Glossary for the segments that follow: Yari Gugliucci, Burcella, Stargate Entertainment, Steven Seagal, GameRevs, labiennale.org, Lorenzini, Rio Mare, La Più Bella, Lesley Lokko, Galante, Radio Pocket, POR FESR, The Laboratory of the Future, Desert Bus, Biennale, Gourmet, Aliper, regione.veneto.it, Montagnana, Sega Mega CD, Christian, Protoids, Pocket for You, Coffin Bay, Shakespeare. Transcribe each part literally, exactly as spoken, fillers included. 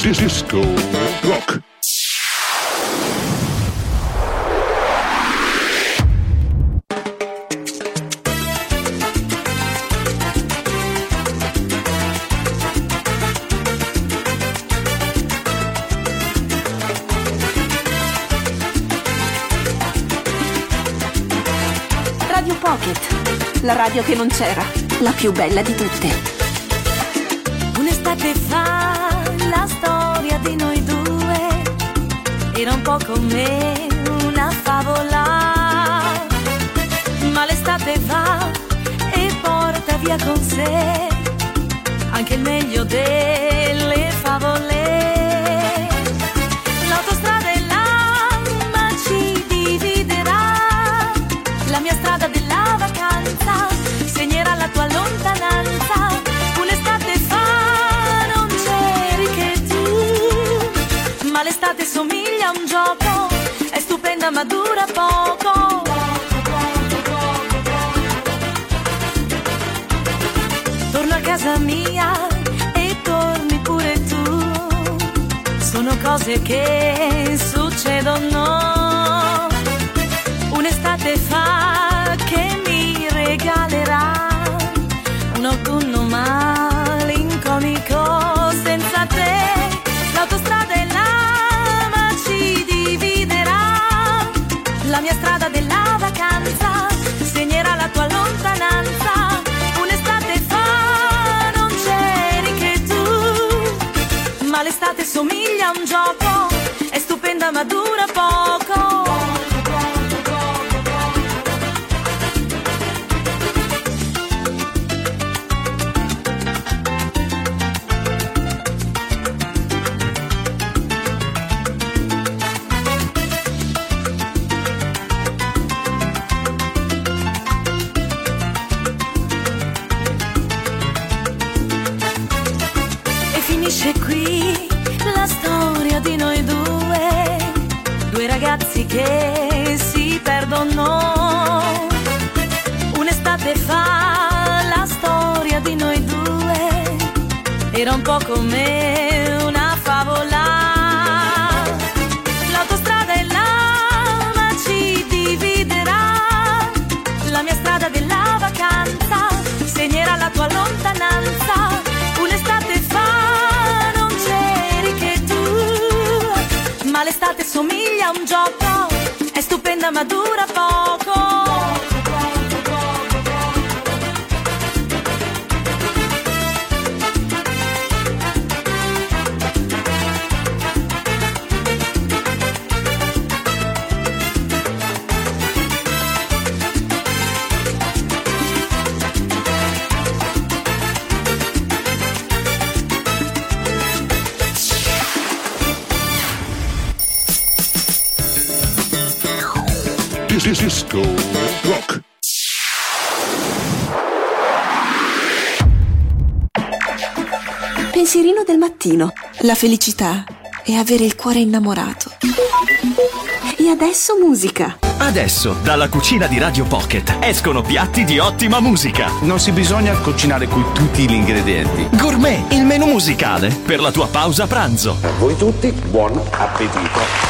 Disco Rock. Radio Pocket, la radio che non c'era, la più bella di tutte. Un'estate fa la storia di noi due era un po' come una favola, ma l'estate va e porta via con sé anche il meglio delle favole. L'autostrada e l'alma ci dividerà, la mia strada della vacanza segnerà la tua lontananza. L'estate somiglia a un gioco, è stupenda ma dura poco. Torno a casa mia e torni pure tu, sono cose che succedono. Un'estate fa che mi regalerà un autunno malinconico senza te. L'autostrada e l'ama ci dividerà, la mia strada della vacanza segnerà la tua lontananza. Un'estate fa non c'eri che tu, ma l'estate somiglia a un gioco, è stupenda ma dura poco. Che si perdono. Un'estate fa la storia di noi due era un po' come una favola. L'autostrada e l'alma ci dividerà, la mia strada della vacanza segnerà la tua lontananza. Un'estate fa non c'eri che tu, ma l'estate somiglia a un gioco, è stupenda ma dura poco. Disco Rock. Pensierino del mattino. La felicità è avere il cuore innamorato. E adesso musica. Adesso, dalla cucina di Radio Pocket, escono piatti di ottima musica. Non si bisogna cucinare con tutti gli ingredienti. Gourmet, il menù musicale per la tua pausa pranzo. Per voi tutti, buon appetito.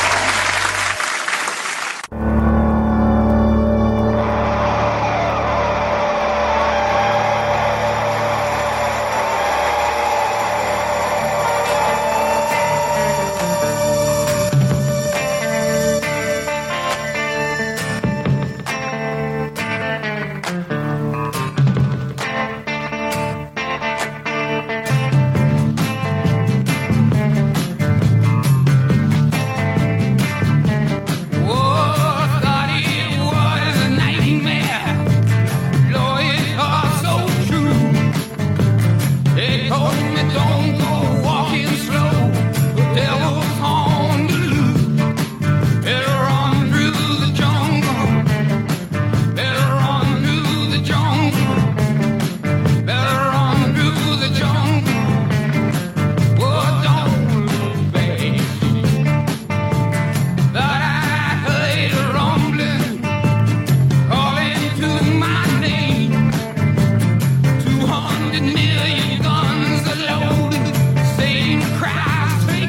Million guns are loaded, Satan cries.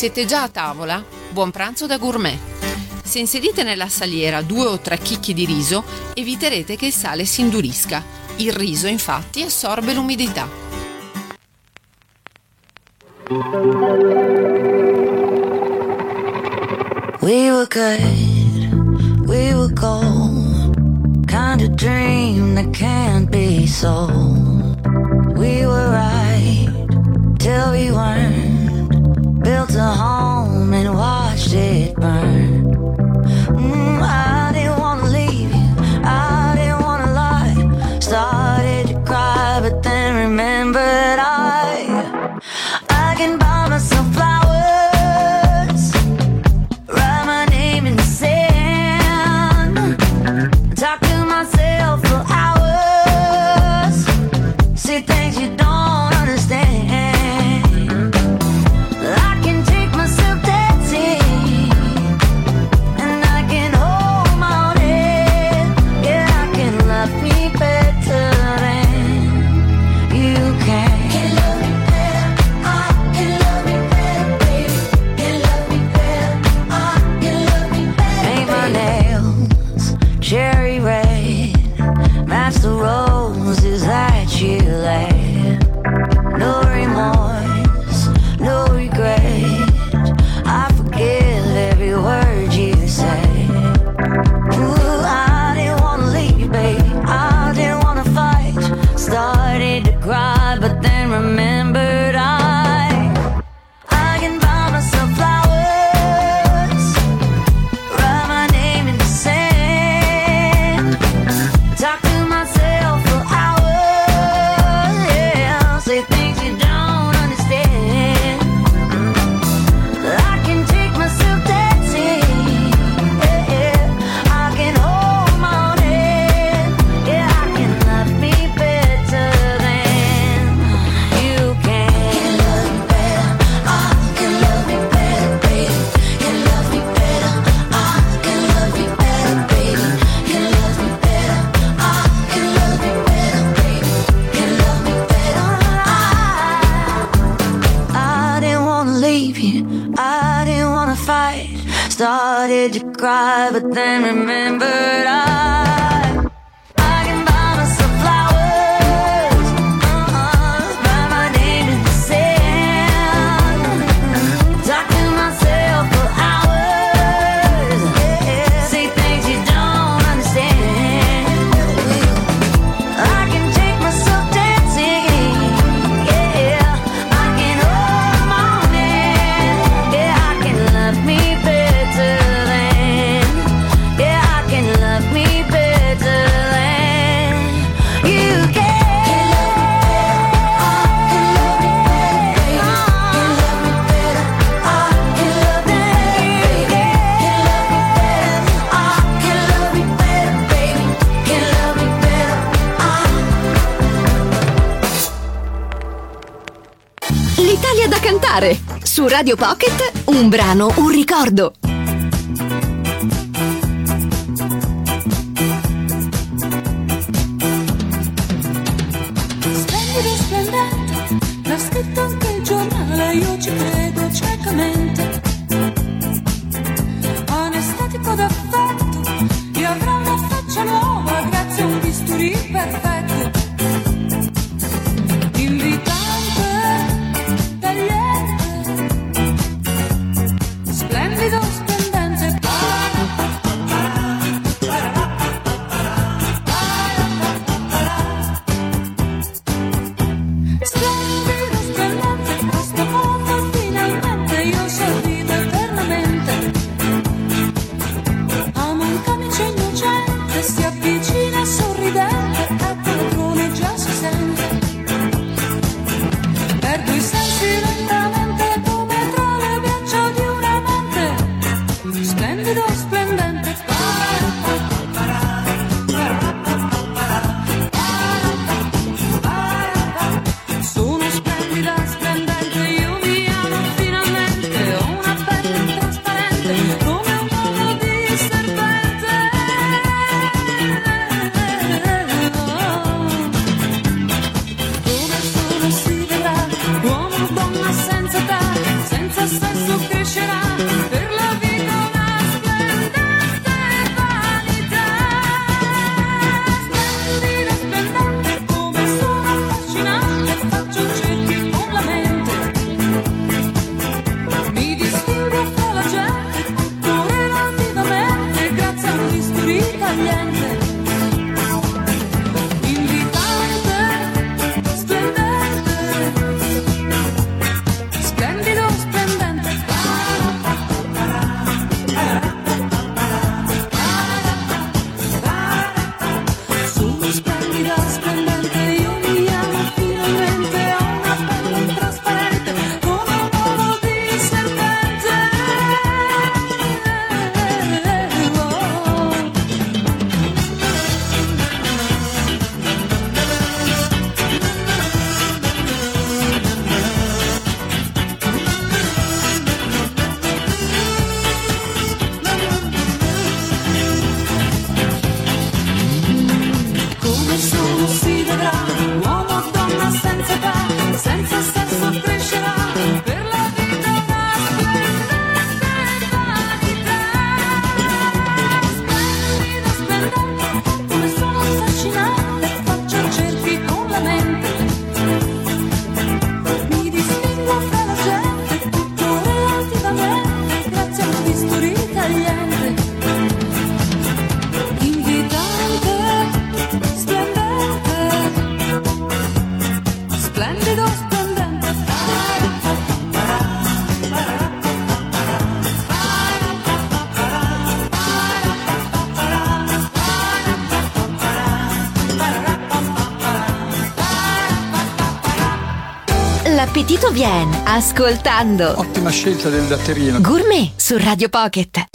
Siete già a tavola? Buon pranzo da Gourmet. Se inserite nella saliera due o tre chicchi di riso, eviterete che il sale si indurisca. Il riso, infatti, assorbe l'umidità. We were good, we were gold, kind of dream that can't be sold. We were right till we weren't. Built a home and watched it burn. Mm, I didn't wanna leave you, I didn't wanna lie. Started to cry, but then remembered I I can buy myself flowers, write my name in the sand, talk to myself for hours, see things you don't understand. But then remembered I su Radio Pocket, un brano, un ricordo. Splendido, splendente, l'ha scritto anche il giornale, io ci credo ciecamente. Onestatico d'affetto, io avrò una faccia nuova grazie a un bisturi perfetto. Invitante, tagliente, splendido. Appetito vien, ascoltando. Ottima scelta del datterino. Gourmet su Radio Pocket.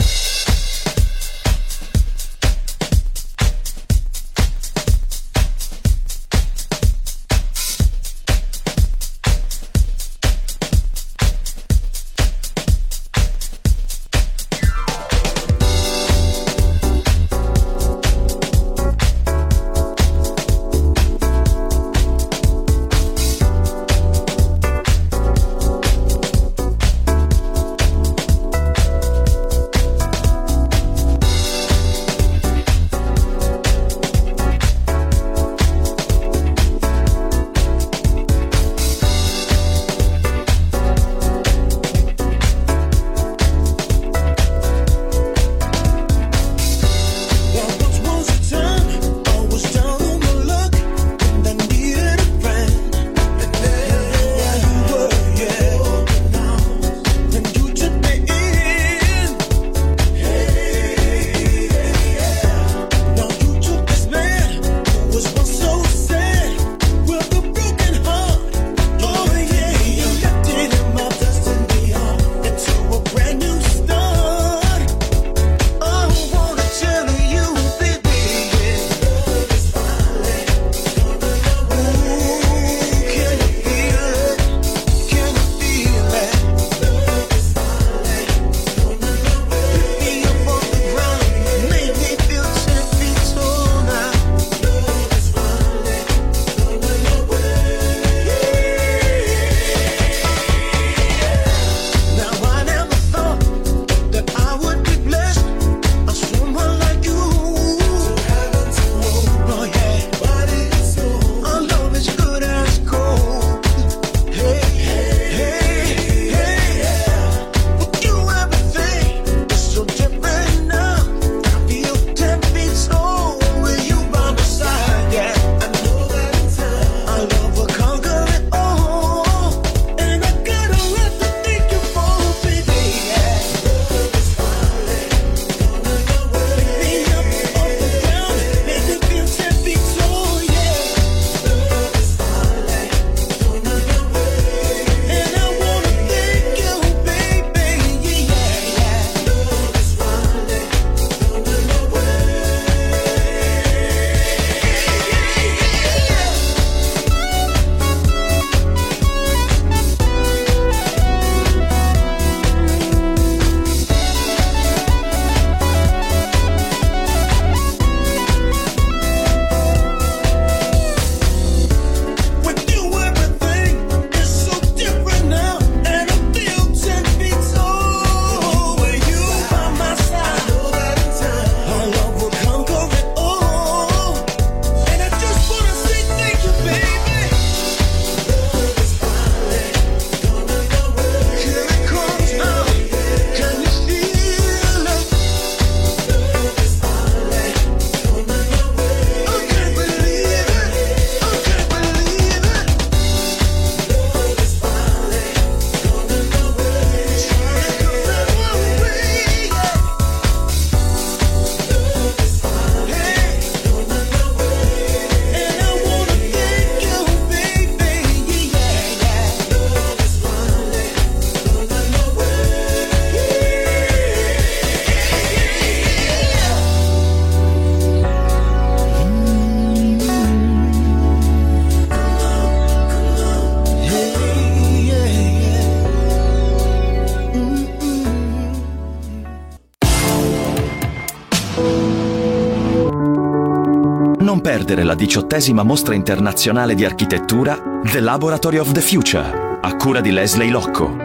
Non perdere la diciottesima mostra internazionale di architettura The Laboratory of the Future, a cura di Lesley Lokko.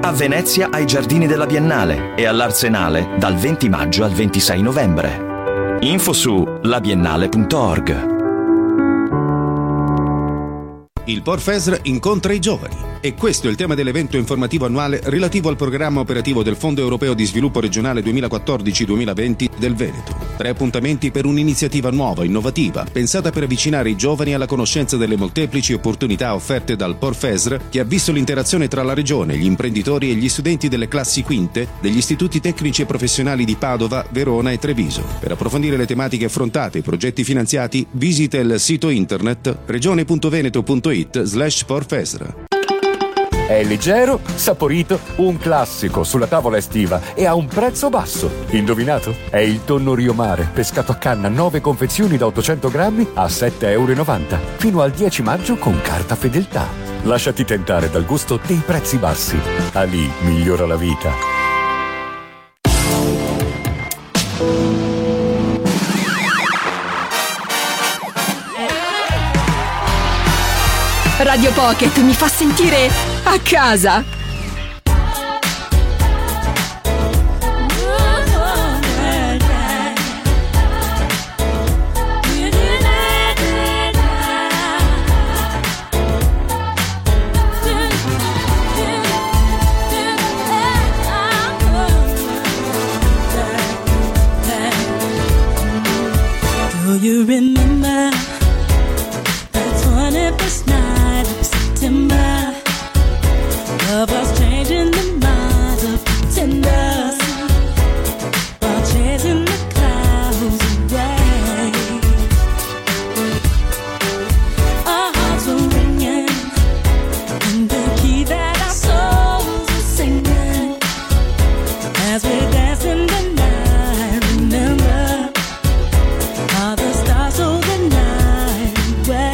A Venezia ai giardini della Biennale e all'Arsenale dal venti maggio al ventisei novembre. Info su labiennale punto org. Il P O R F E S R incontra i giovani e questo è il tema dell'evento informativo annuale relativo al programma operativo del Fondo Europeo di Sviluppo Regionale duemilaquattordici duemilaventi del Veneto. Tre appuntamenti per un'iniziativa nuova, innovativa, pensata per avvicinare i giovani alla conoscenza delle molteplici opportunità offerte dal P O R F E S R, che ha visto l'interazione tra la Regione, gli imprenditori e gli studenti delle classi quinte degli istituti tecnici e professionali di Padova, Verona e Treviso. Per approfondire le tematiche affrontate e i progetti finanziati, visita il sito internet regione punto veneto punto it. È leggero, saporito, un classico sulla tavola estiva e a un prezzo basso. Indovinato? È il tonno Rio Mare, pescato a canna, nove confezioni da ottocento grammi a sette virgola novanta euro, fino al dieci maggio con carta fedeltà. Lasciati tentare dal gusto dei prezzi bassi. Ali migliora la vita. Radio Pocket mi fa sentire a casa. Do you remember the twenty-first night? Of us changing the minds of pretenders, while chasing the clouds away. Our hearts were ringing in the key that our souls were singing as we danced in the night. Remember all the stars of the night away.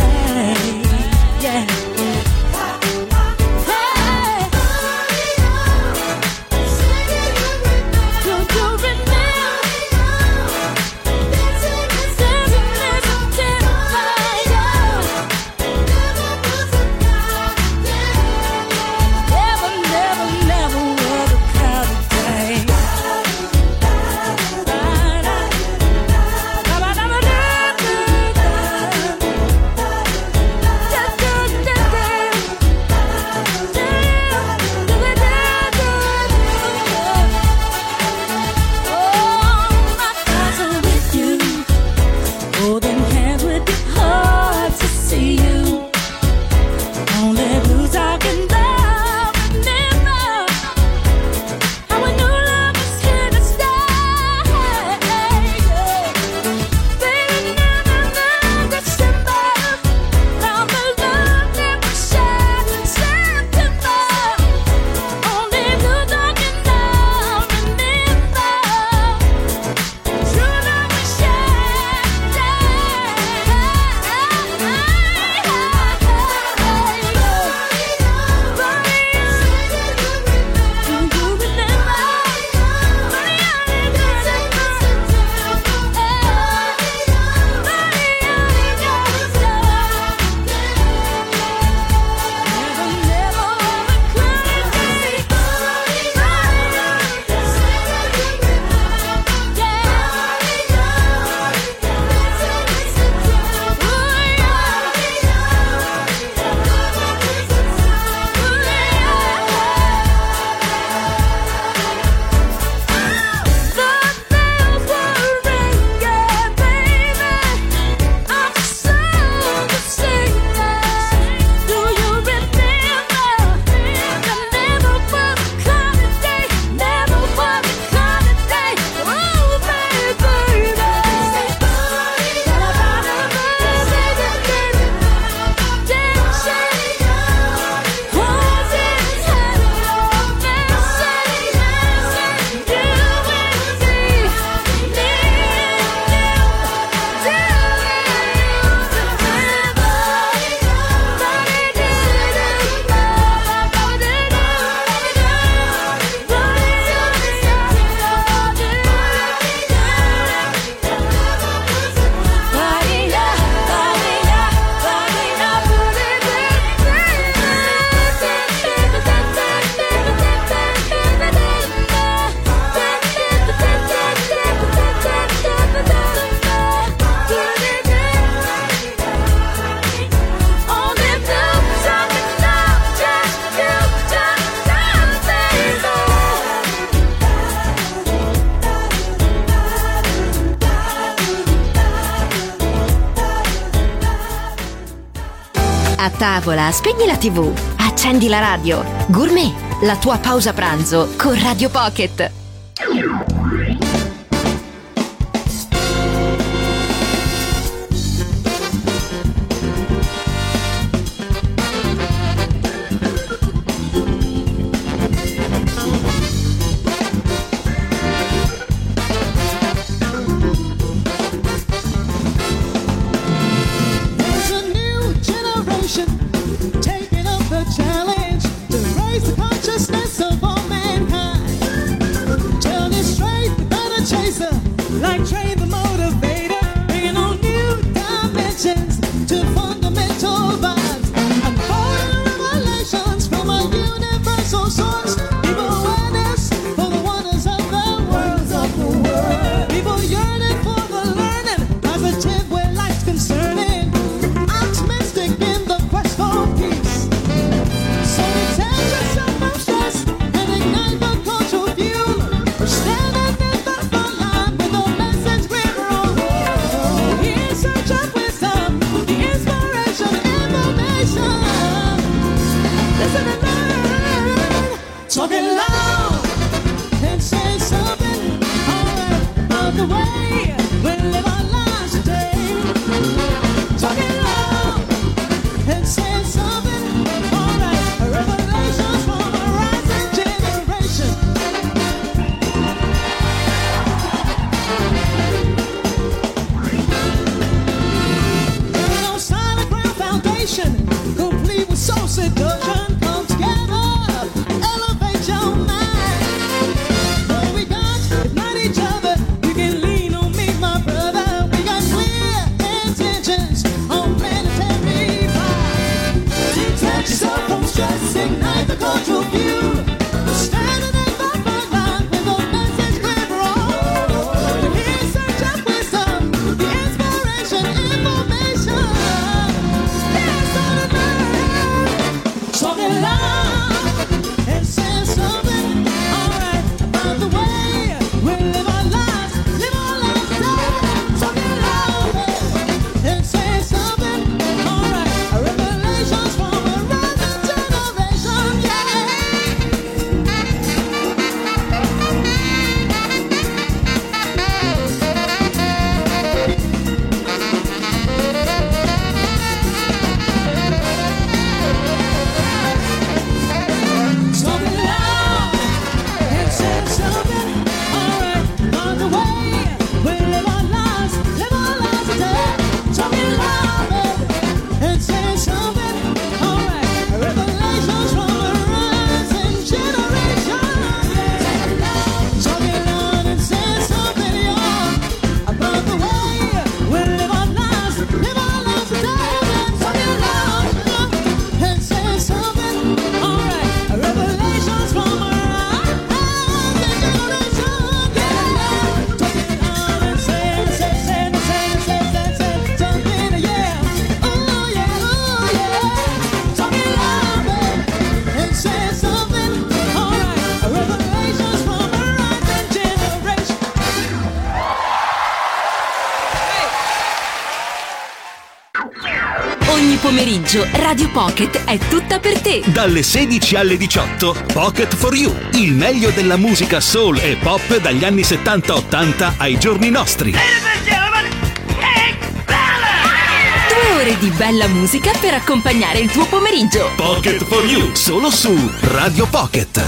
a tavola, spegni la tivù, accendi la radio. Gourmet, la tua pausa pranzo con Radio Pocket. Radio Pocket è tutta per te. Dalle sedici alle diciotto, Pocket for You, il meglio della musica soul e pop dagli anni settanta ottanta ai giorni nostri. Due ore di bella musica per accompagnare il tuo pomeriggio. Pocket for You, solo su Radio Pocket.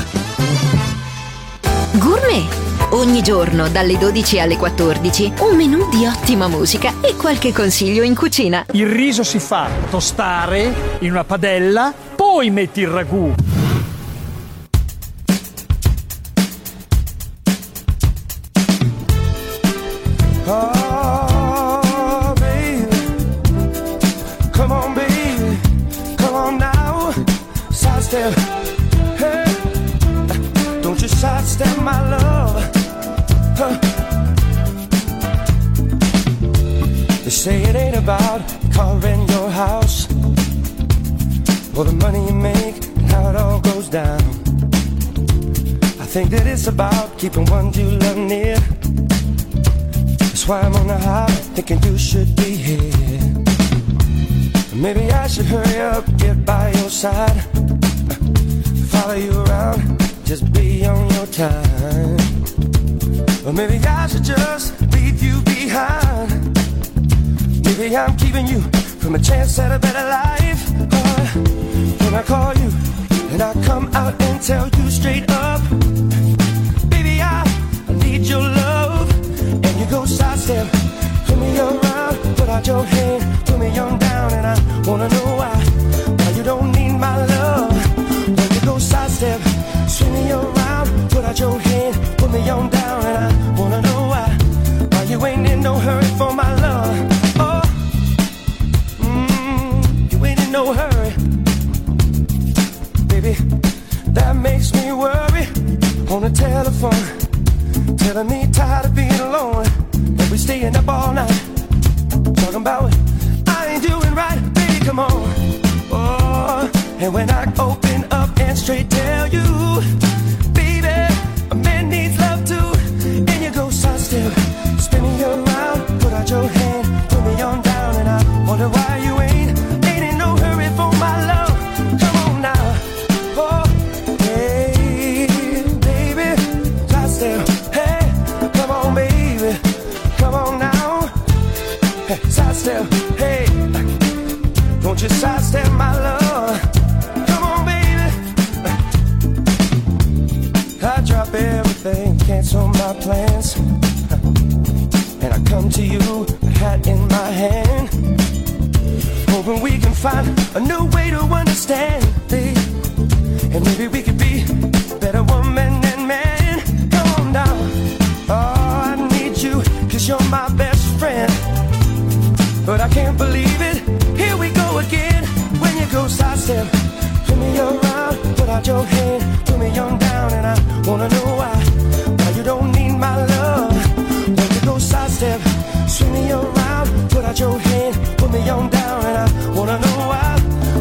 Gourmet. Ogni giorno, dalle dodici alle quattordici, un menù di ottima musica e qualche consiglio in cucina. Il riso si fa tostare in una padella, poi metti il ragù. About keeping ones you love near. That's why I'm on the high, thinking you should be here. Maybe I should hurry up, get by your side, follow you around, just be on your time. Or maybe I should just leave you behind. Maybe I'm keeping you from a chance at a better life. Or when I call you and I come out and tell you straight up, baby, I need your love. And you go sidestep, turn me around, put out your hand, put me on down, and I wanna know why, why you don't need my love. When you go sidestep, swing me around, put out your hand, put me on down, and I wanna know why, why you ain't in no hurry for my love. Oh, mm, you ain't in no hurry, baby. That makes me worry. On the telephone, telling me tired of being alone, that we staying up all night, talking about what I ain't doing right, baby. Come on, oh, and when I open up and straight tell you, baby, a man needs love too, and you go sidestep, spin me around, put out your hand, put me on down, and I wonder why you ain't ain't in no hurry for my love. Come on now, oh, hey, baby, sidestep, hey, come on, baby, come on now, hey, sidestep, hey, won't you sidestep my love? Come on, baby, I drop everything, cancel my plans, and I come to you, a hat in my hand, hoping we can find a new way to understand, babe. And maybe we could be better woman than man. Come on now, oh, I need you, cause you're my best friend. But I can't believe it, here we go again. When you go sidestep, turn me around, put out your hand, put me on down, and I wanna know why, why you don't need my love. When you go sidestep, swing me around, put out your hand, put me on down, and I wanna know why,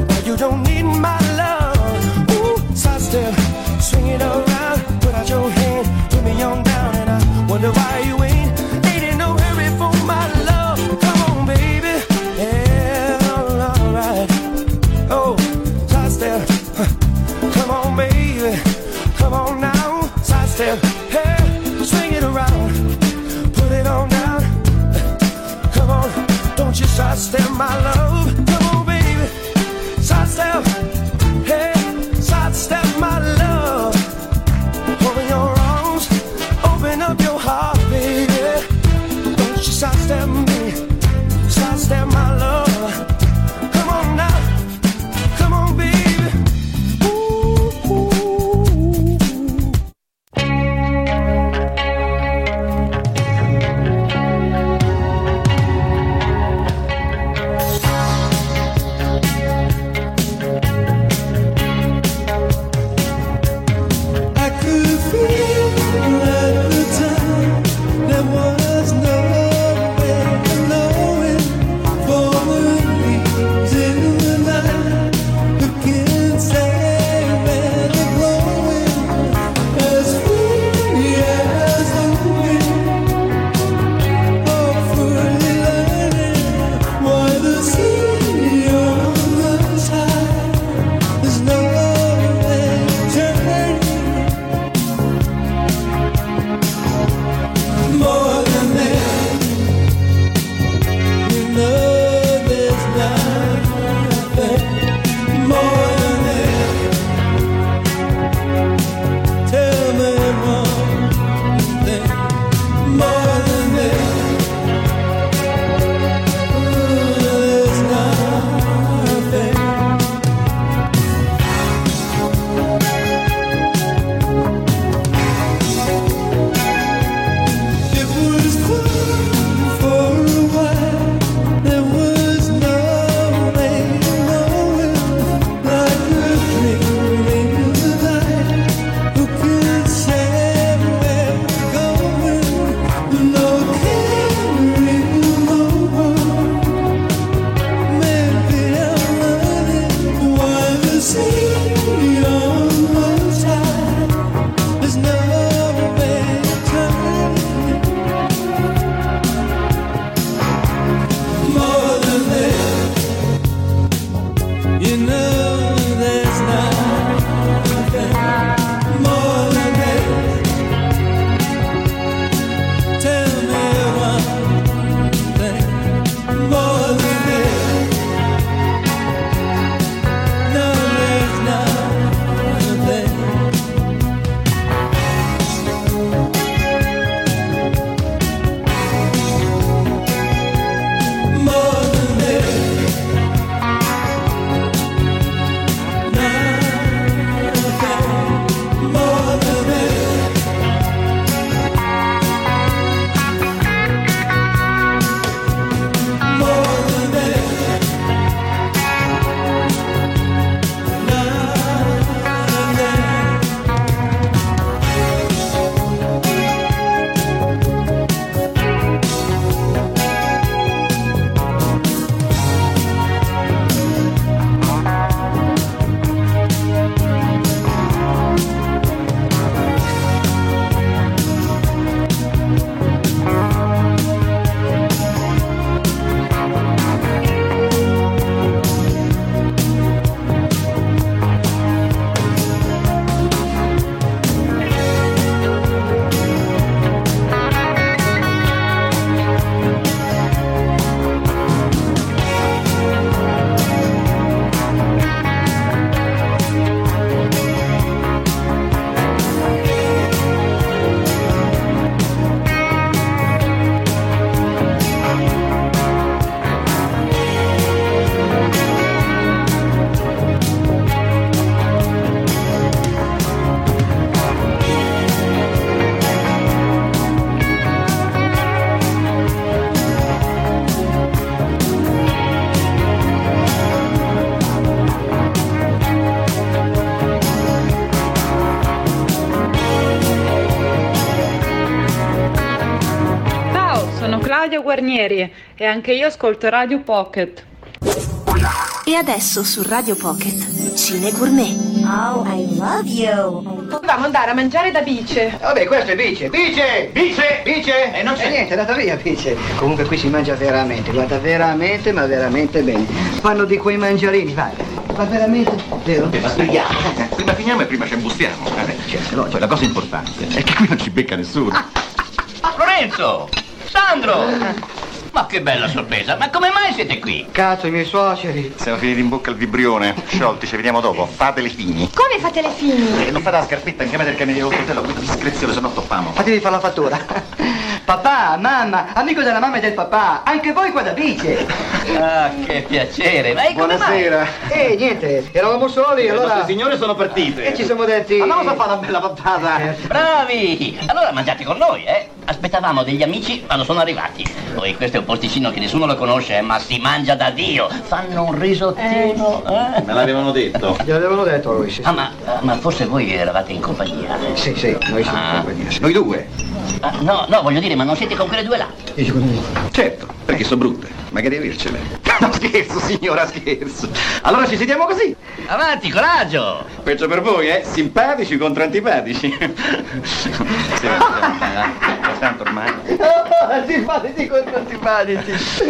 why you don't need my love. Ooh, sidestep, swing it around, put out your hand, put me on down, and I wonder why you ain't ain't in no hurry for my love. Come on, baby, yeah, all right. Oh, sidestep, huh. Come on, baby, come on now, sidestep, hey, swing it around, put it on down. Come on, don't you sidestep my love. Come on, baby, sidestep, hey, sidestep my love. Hold your arms, open up your heart, baby. Don't you sidestep me, sidestep my love. Come on now, come on, baby. Ooh, ooh. I could feel at the time there was no way of knowing for Radio Guarnieri e anche io ascolto Radio Pocket. E adesso su Radio Pocket, Cine Gourmet. Oh, I love you. Dobbiamo andare a mangiare da Bice. Vabbè, questo è Bice. Bice! Bice! Bice! E non c'è eh, niente, è andata via Bice. Comunque qui si mangia veramente, guarda, veramente, ma veramente bene. Fanno di quei mangiarini, vai. Ma veramente, vero? Eh, ma sbagliamo. Prima finiamo e prima ci imbustiamo. Certo. Cioè, la cosa importante è che qui non ci becca nessuno. Ah, ah, Lorenzo! Sandro! Ah. Ma che bella sorpresa, ma come mai siete qui? Cazzo, i miei suoceri. Siamo finiti in bocca al vibrione. Sciolti, ci vediamo dopo. Fatele fini. Come fatele fini? Eh, non fate la scarpetta in camera del cameriere del fratello, questa discrezione, se no toppiamo. Fatevi fare la fattura. Papà, mamma, amico della mamma e del papà, anche voi qua da Bice. Ah, che piacere, ma come buonasera. Mai? Eh, niente, eravamo soli, eh, allora... Le nostre signore sono partite. E ci siamo detti... Andiamo a fare una bella pappata. Certo. Bravi! Allora mangiate con noi, eh. Aspettavamo degli amici, ma non sono arrivati. Poi questo è un posticino che nessuno lo conosce, ma si mangia da Dio. Fanno un risottino. Eh, eh. Me l'avevano detto. Gliel'avevano detto a lui, sì. Ah, ma, ma forse voi eravate in compagnia. Sì, sì, noi siamo ah. in compagnia. Sì. Noi due? Ah, no, no, voglio dire, ma non siete con quelle due là? Io con me. Certo, perché sono brutte. Magari avercele. No, scherzo, signora, scherzo. Allora ci sediamo così. Avanti, coraggio. Peggio per voi, eh? Simpatici contro antipatici. Sì, tanto ormai. Oh, simpatici contro antipatici.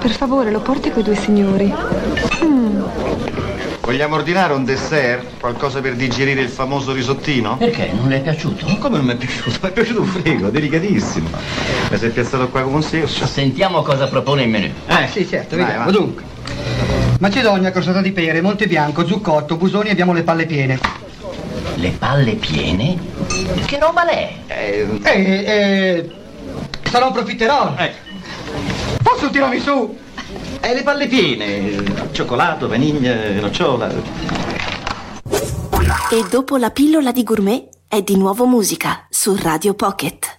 Per favore, lo porti coi due signori. Mm. Vogliamo ordinare un dessert? Qualcosa per digerire il famoso risottino? Perché? Non le è piaciuto? Come non mi è piaciuto? Mi è piaciuto un frigo, delicatissimo. Ma sei piazzato qua come un serso. Sentiamo cosa propone il menù. Eh, ah, sì, certo, vai, vediamo. Vai. Dunque, Macedonia, crostata di pere, Monte Bianco, zucchotto, busoni, abbiamo le palle piene. Le palle piene? Che roba l'è? Eh, eh, eh sarà un profiterol. Eh. Posso tirarmi su? E le palle piene, cioccolato, vaniglia, nocciola. E dopo la pillola di Gourmet è di nuovo musica su Radio Pocket.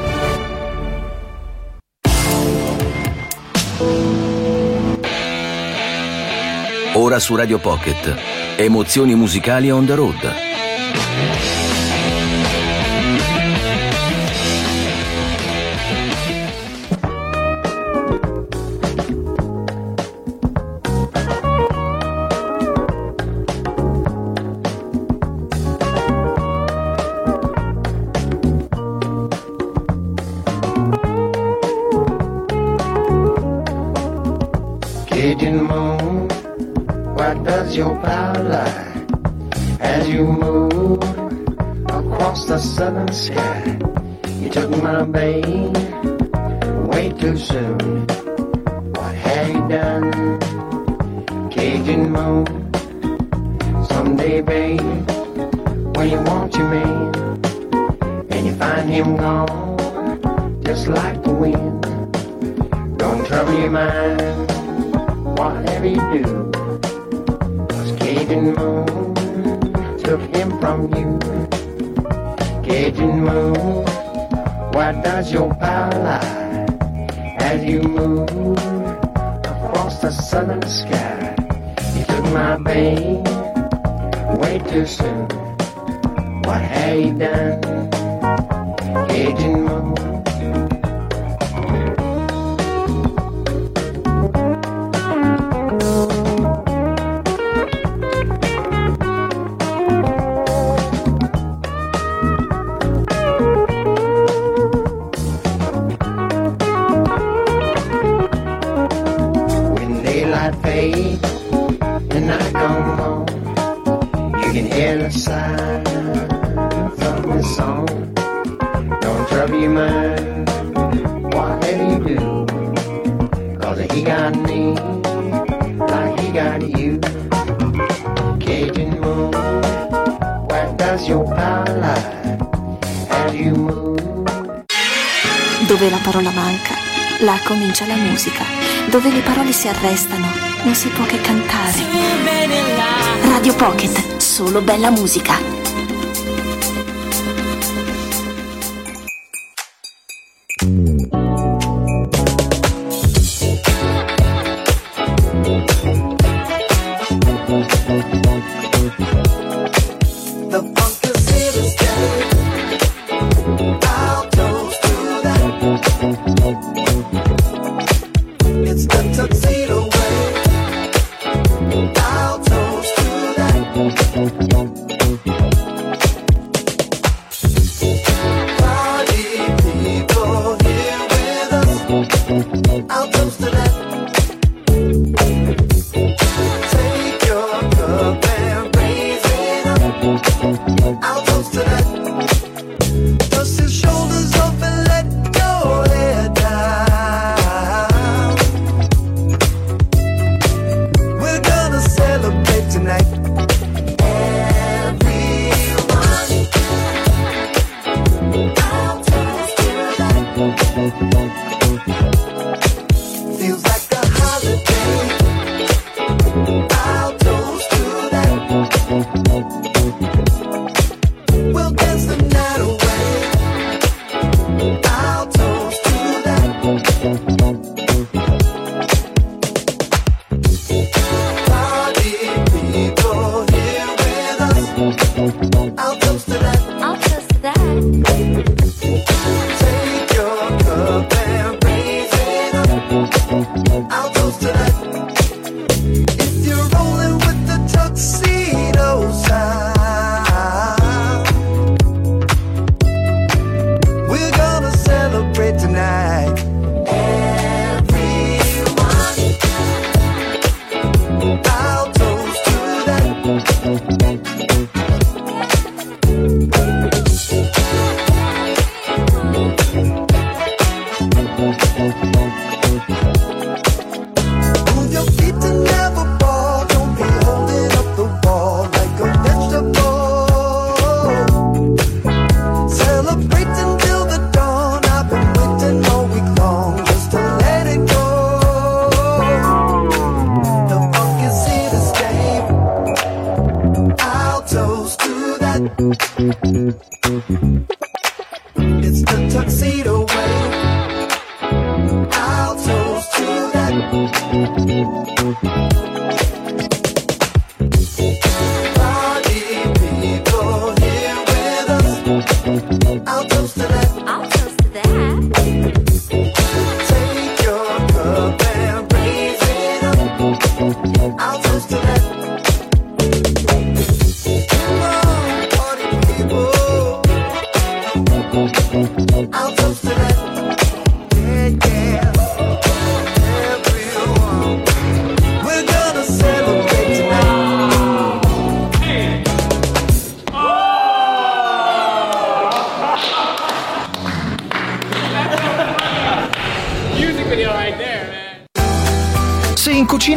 Ora su Radio Pocket, emozioni musicali on the road. as you move across the southern sky. You took my pain way too soon. What have you done? Agent Moon. Dove la parola manca, là comincia la musica. Dove le parole si arrestano, non si può che cantare. Radio Pocket, solo bella musica.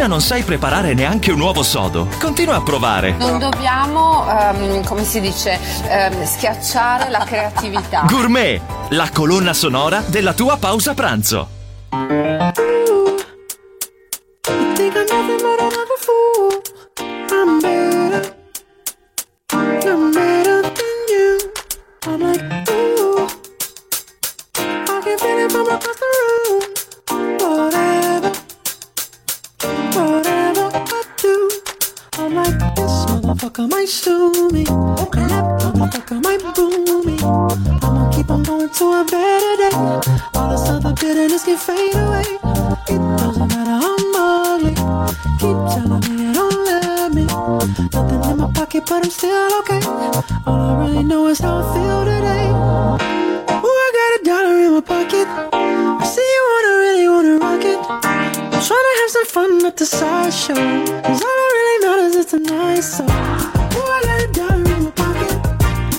Non sai preparare neanche un uovo sodo? Continua a provare. Non dobbiamo, um, come si dice, um, schiacciare la creatività. Gourmet, la colonna sonora della tua pausa pranzo. motherfucker might sue me. Okay. That motherfucker might boo me. I'ma keep on going to a better day. All this other bitterness can fade away. It doesn't matter how I'm ugly. Keep telling me you don't love me. Nothing in my pocket, but I'm still okay. All I really know is how I feel today. Ooh, I got a dollar in my pocket. I see you wanna really wanna rock it. I'm tryna have some fun at the sideshow. Cause all I really matters is tonight, so. Ooh, I got a dollar in my pocket.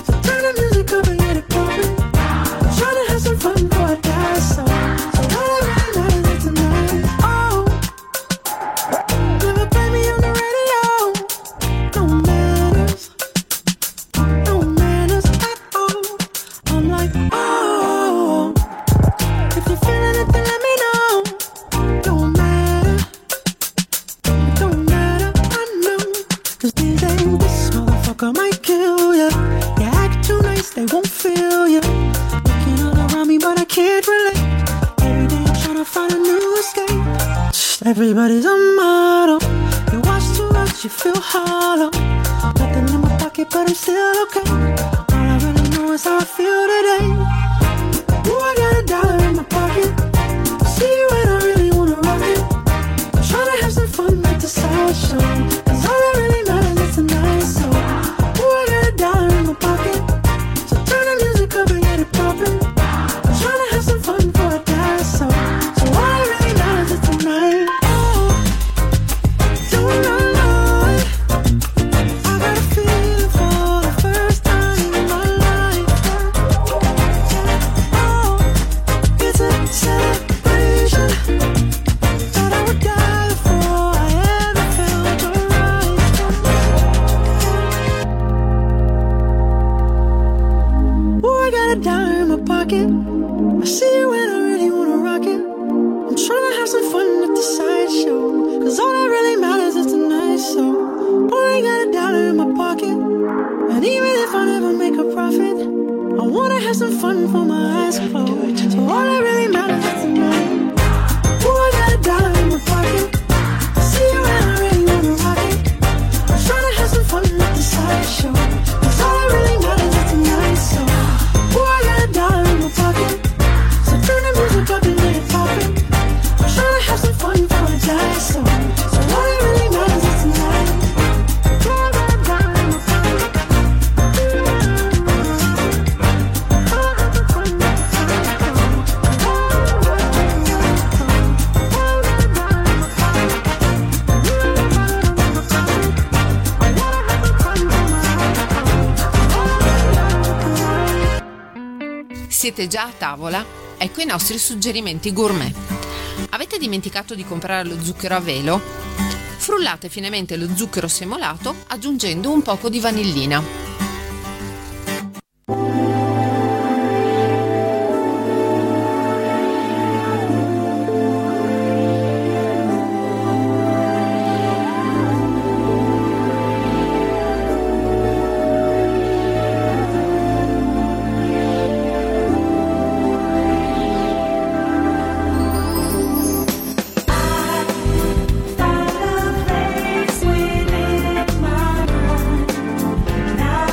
So turn the music up and get it poppin'. I'm tryna have some fun before I die, so. So all I really matters is tonight, oh. Never play me on the radio. No manners. No manners at all. I'm like, oh. If you're feeling it, then let me know. Don't matter. Don't matter, I know. Cause these days, this motherfucker might kill ya. You act too nice, they won't feel ya. Looking all around me, but I can't relate. Every day I'm trying to find a new escape. Shh, everybody's a model. You watch too much, you feel hollow. Nothing in my pocket, but I'm still okay. All I really know is how I feel today. Ooh, I got a dollar in my pocket. See you when I really wanna rock it. I'm tryna have some fun with the side show. Cause all I really matters is tonight, so. Ooh, I got a dollar in my pocket. So turn the music up and get it poppin'. I'm tryna have some fun before I die, so. So all I really matters is tonight, oh. Tonight, I got a feeling for the first time in my life. Oh, it's a celebration that I would die before I ever felt alright. Ooh, I got a dollar in my pocket. I see you when I really wanna rock it. I'm tryna have some fun at the sideshow. Cause all that really matters is tonight, so. Boy, I got a dollar in my pocket. And even if I never make a profit, I wanna have some fun for my eyes closed. So all that really matters is tonight. Ooh, I got a dollar in my pocket. I see you when I really wanna rock it. I'm tryna have some fun at the sideshow. Cause all that really matters is tonight, so. Ooh, I got a dollar in my pocket. So turn the music up and get it poppin'. I'm tryna have some fun before I die, so. So all that really matters is tonight. Ooh, I got a dollar in my pocket. Siete già a tavola? Ecco i nostri suggerimenti gourmet. Avete dimenticato di comprare lo zucchero a velo? Frullate finemente lo zucchero semolato aggiungendo un poco di vanillina. Now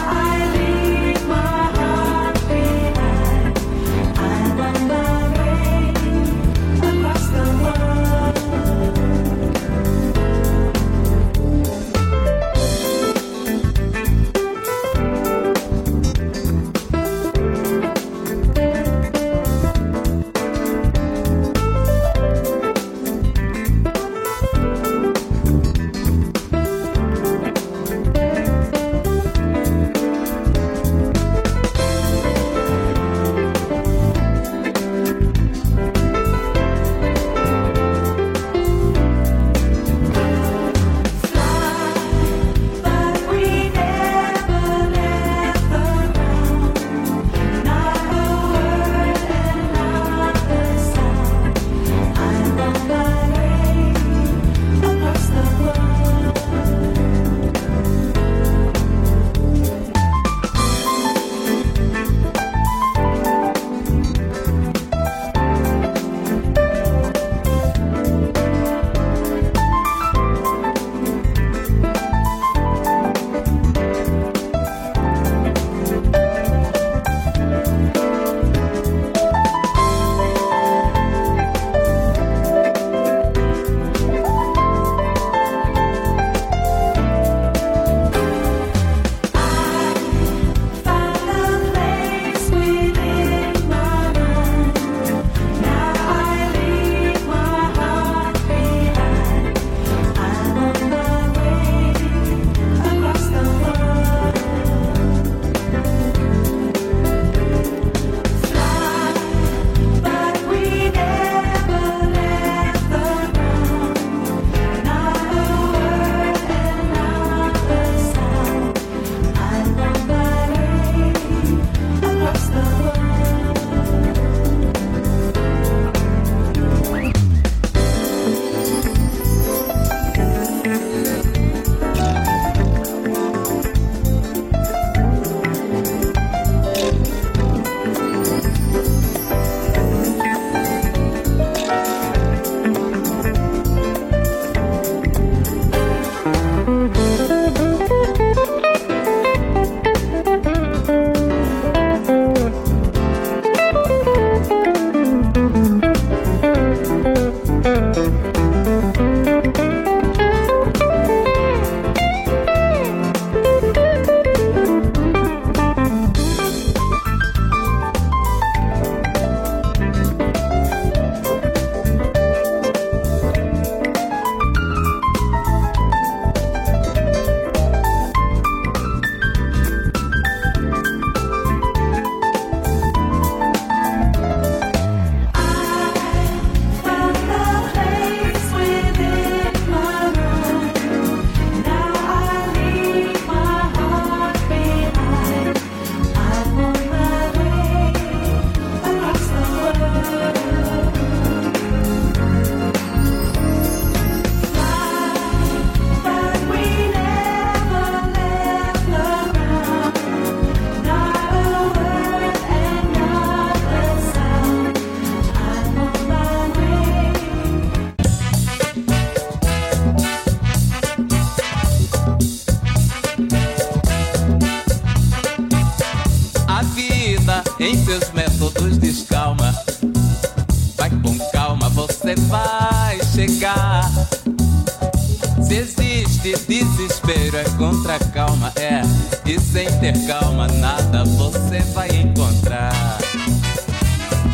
desiste, desespero é contra a calma, é. E sem ter calma nada você vai encontrar.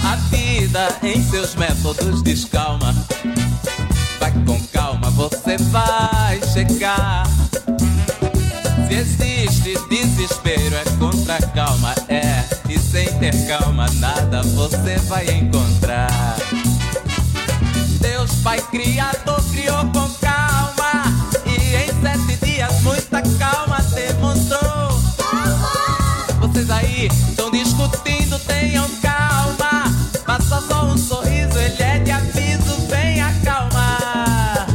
A vida em seus métodos descalma. Vai com calma, você vai chegar. Desiste, desespero é contra a calma, é. E sem ter calma nada você vai encontrar. Deus Pai Criador criou com calma e em sete dias muita calma demonstrou. Calma. Vocês aí estão discutindo, tenham calma. Passa só um sorriso, ele é de aviso, vem acalmar.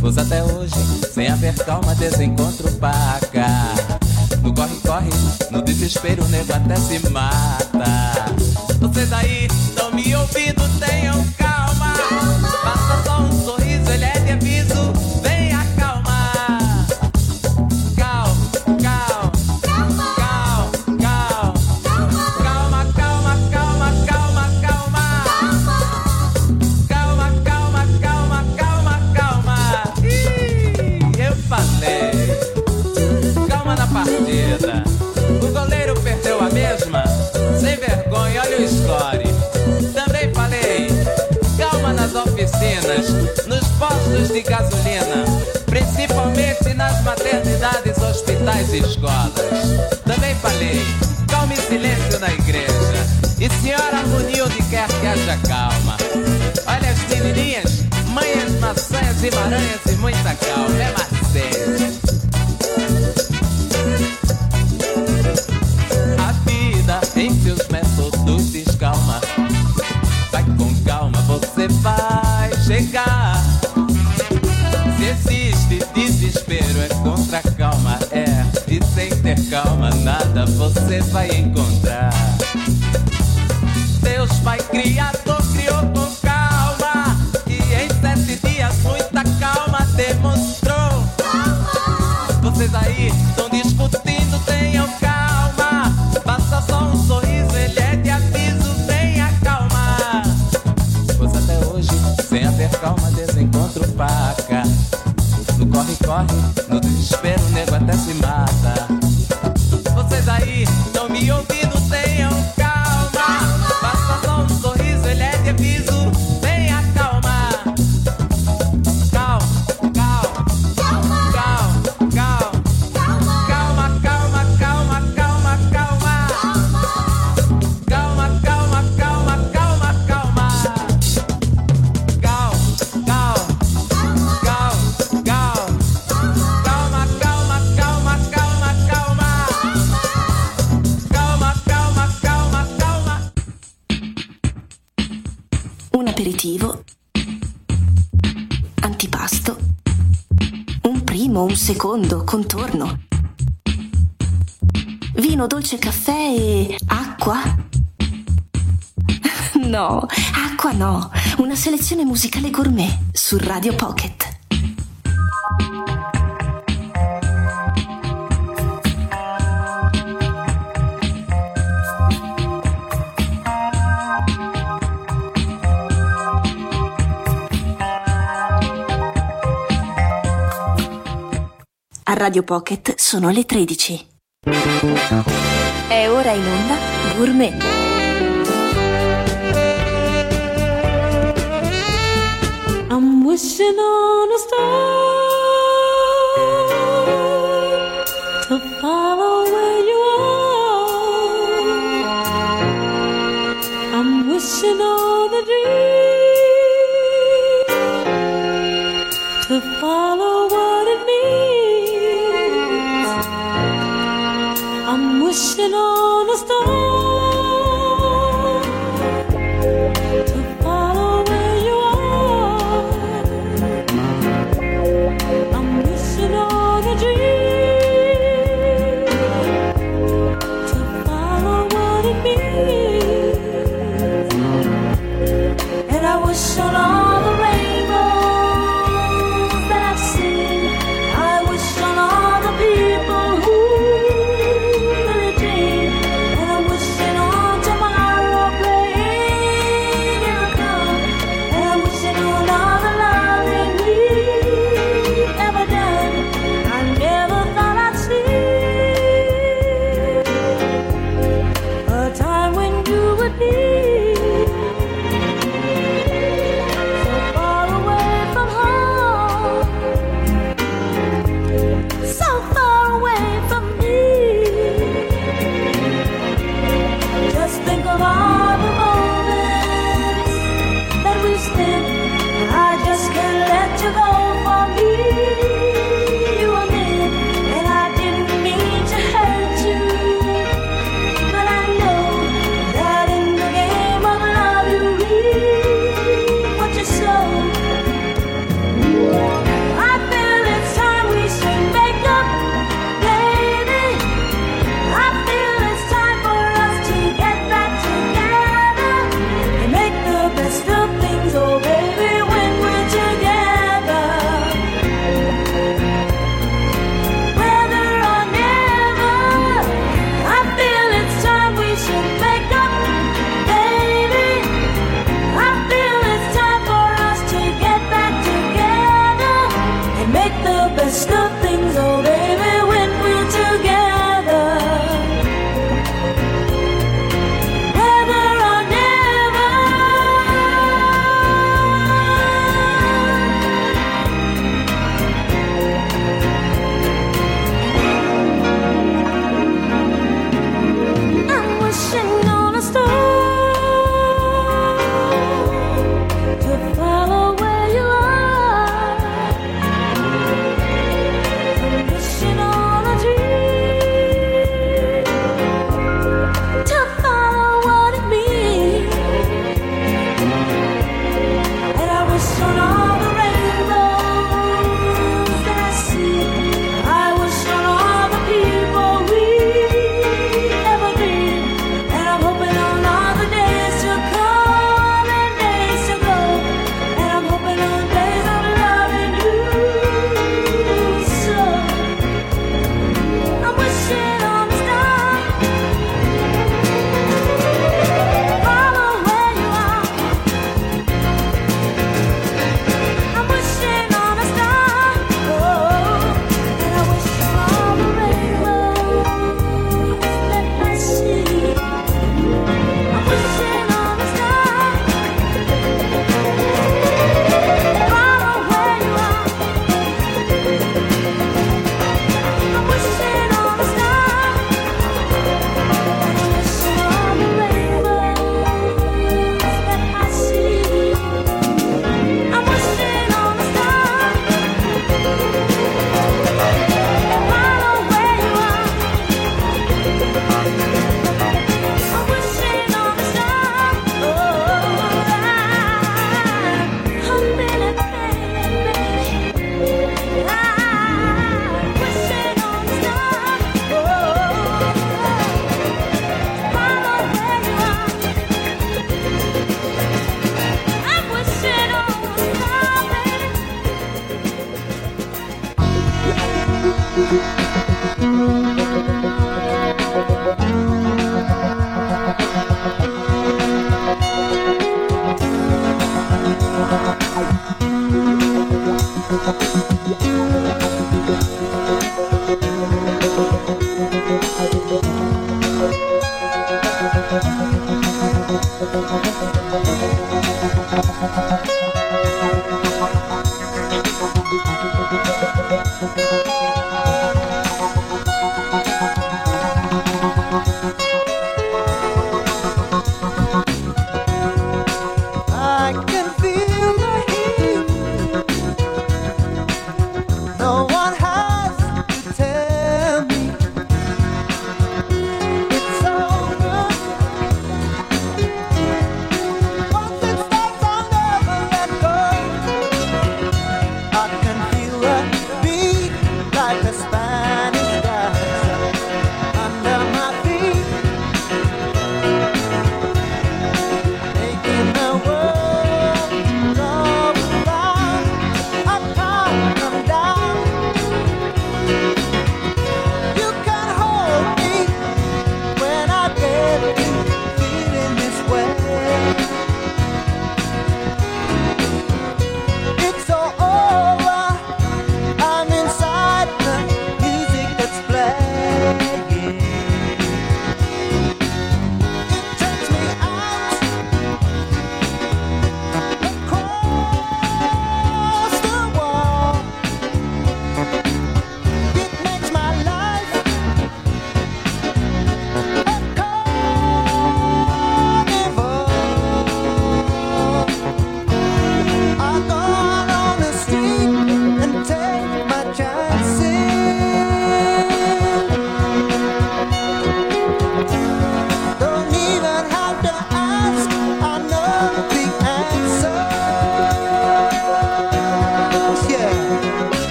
Pois até hoje, sem haver calma, desencontro paca. No corre, corre, no desespero o nego até se mata. Vocês aí estão me ouvindo, tenham calma. Calma. Passa só um sorriso, ele é de aviso, vem acalmar. Cal, cal, calma, cal, cal, calma, calma, calma, calma, calma, calma, calma, calma, calma, calma. Ih, eu falei. Calma na partida. O goleiro perdeu a mesma. Sem vergonha, olha o score. Também falei. Calma nas oficinas, nos postos de gasolina, principalmente nas maternidades, hospitais e escolas. Também falei, calma e silêncio na igreja. E senhora harmonia onde quer que haja calma. Olha as menininhas, manhas, maçãs e maranhas e muita calma, é macete. A vida em seus métodos descalma. Vai com calma, você vai chegar. Se existe desespero é contra a calma, é. E sem ter calma nada você vai encontrar. Deus Pai Criador criou com calma e em sete dias muita calma demonstrou. Calma. Vocês aí estão discutindo, tenham calma. Passa só um sorriso, ele é de aviso, venha acalmar. Pois até hoje, sem haver calma, desencontro paca. No corre, corre, no desespero, o nego até se mata. Vocês aí estão me ouvindo, tenham calma. Passa só um sorriso, ele é de aviso, venha acalmar. Cal, cal, calma, cal, cal, calma, calma, calma, calma, calma, calma, calma, calma, calma, calma, cal, cal, cal, cal, calma, calma, calma, calma, calma, calma, calma, calma, calma. Un aperitivo, antipasto, un primo, un secondo, contorno, vino, dolce, caffè e acqua? No, acqua no, una selezione musicale gourmet su Radio Pocket. A Radio Pocket sono le tredici. È ora in onda Gourmet. I'm wishing on a star to follow where you are. I'm wishing on a dream to follow what it means. I'm wishing on a star to follow where you are.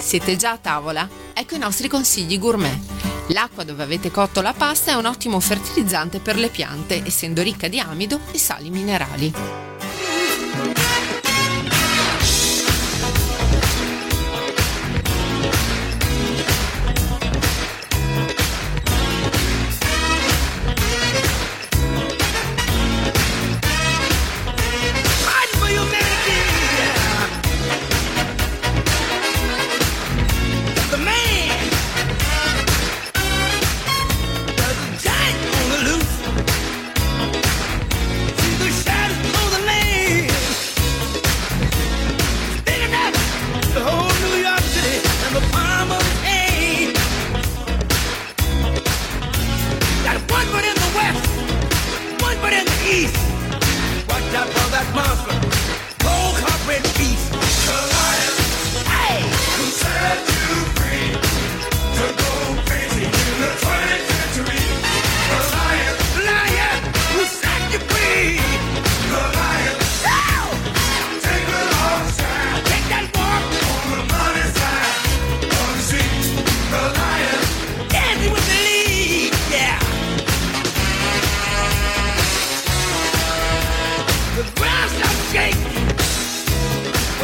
Siete già a tavola? Ecco i nostri consigli gourmet. L'acqua dove avete cotto la pasta è un ottimo fertilizzante per le piante, essendo ricca di amido e sali minerali. Oh, the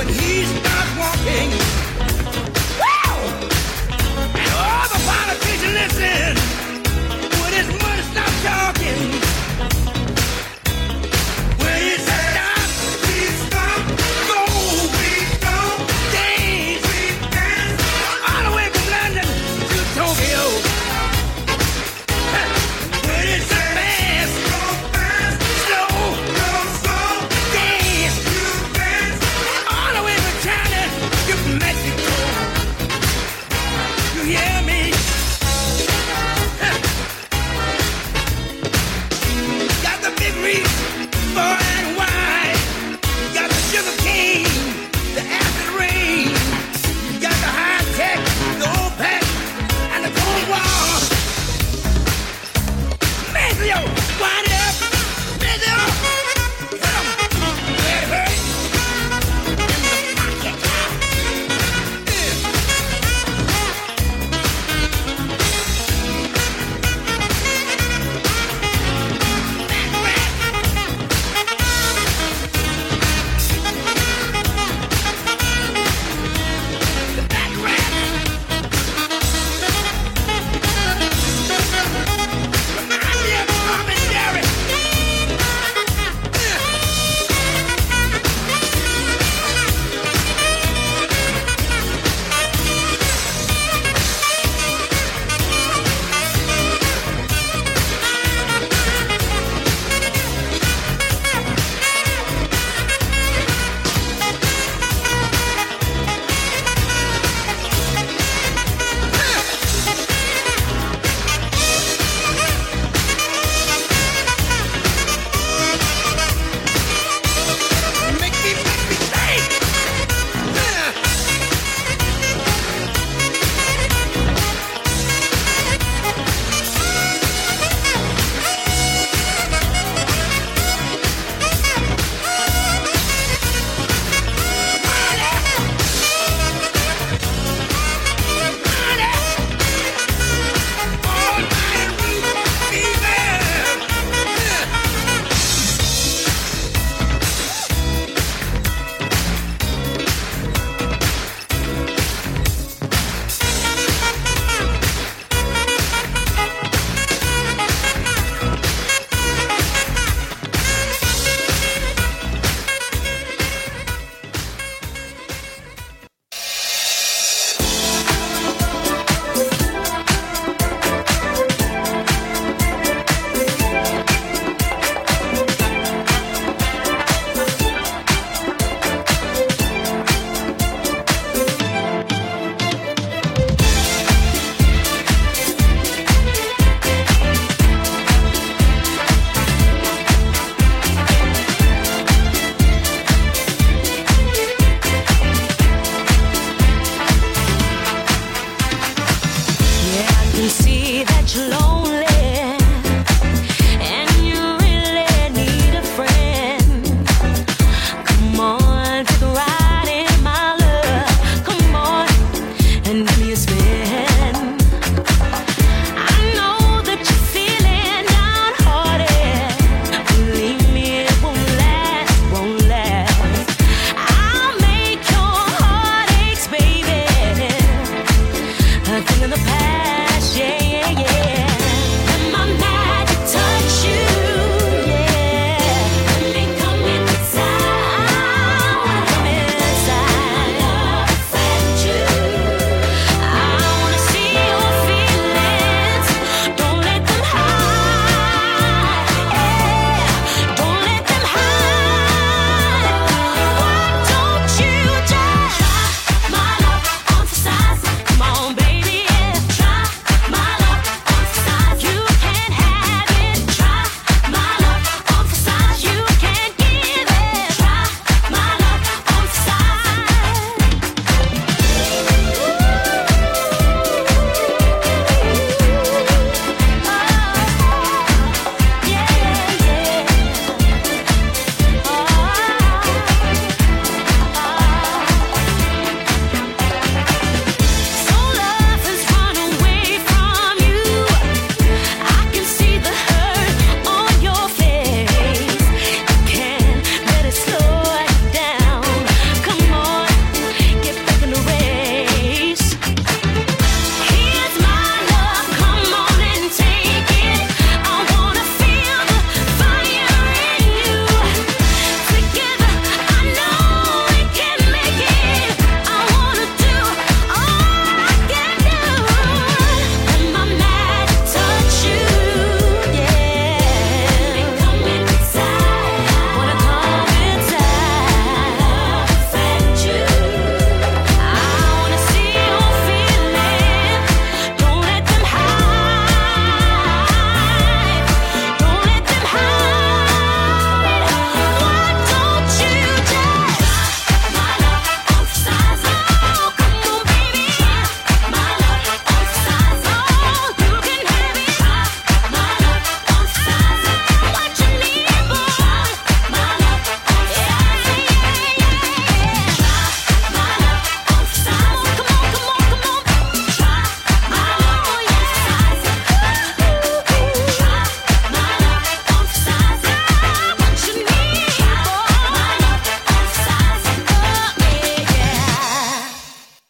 but he's not walking. Wow! And all the politicians listen, but his money stopped talking. When he stopped, he stopped. Go, we go, dance, we dance, all the way from London to Tokyo. When it's fast, go fast, slow, go slow, dance, you dance, all the way from China to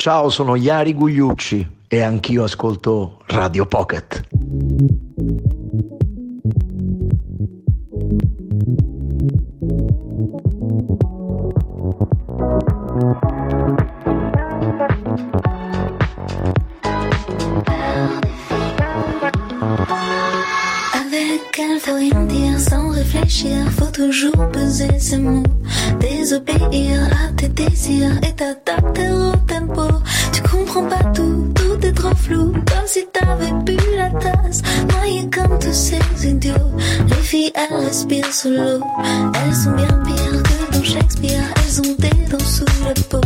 Ciao, sono Yari Gugliucci e anch'io ascolto Radio Pocket. Faut rien dire sans réfléchir, faut toujours peser ses mots. Désobéir à tes désirs et t'adapter au tempo. Tu comprends pas tout, tout est trop flou. Comme si t'avais bu la tasse, noyé comme tous ces idiots. Les filles elles respirent sous l'eau, elles sont bien pires que dans Shakespeare. Elles ont des dents sous la peau,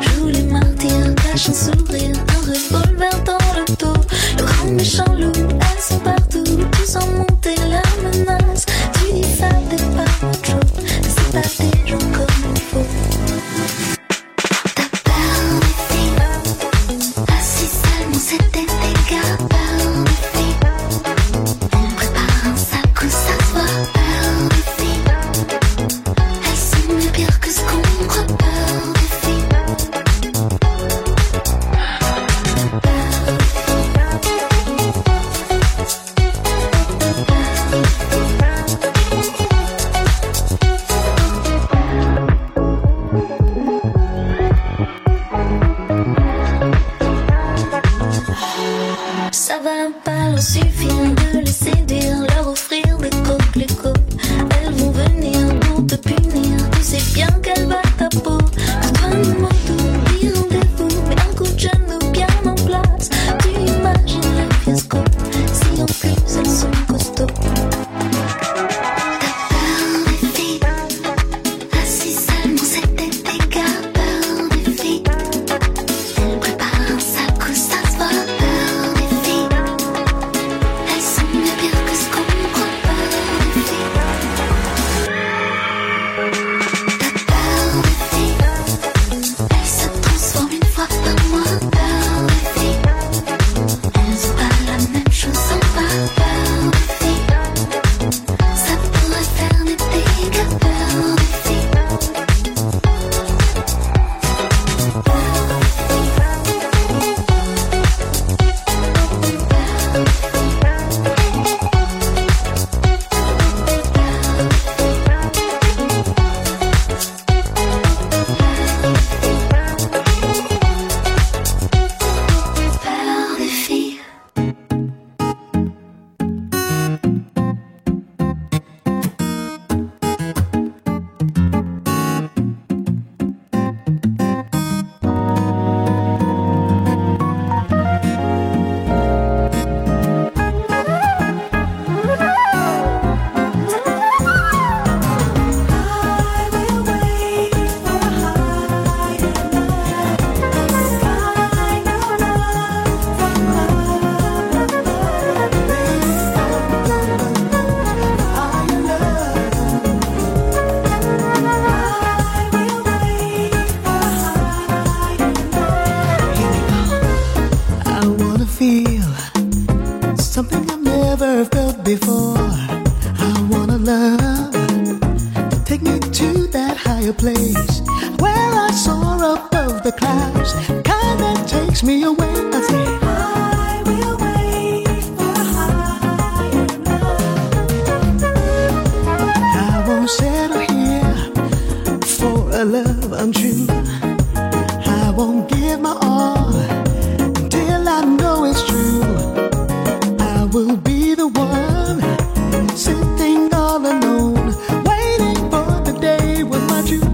jouent les martyrs, cachent un sourire, un revolver dans le dos. Le grand méchant loup, elles sont partout, tous en monter la menace. Tu dis ça, t'es pas autre chose, c'est pas des gens comme il faut.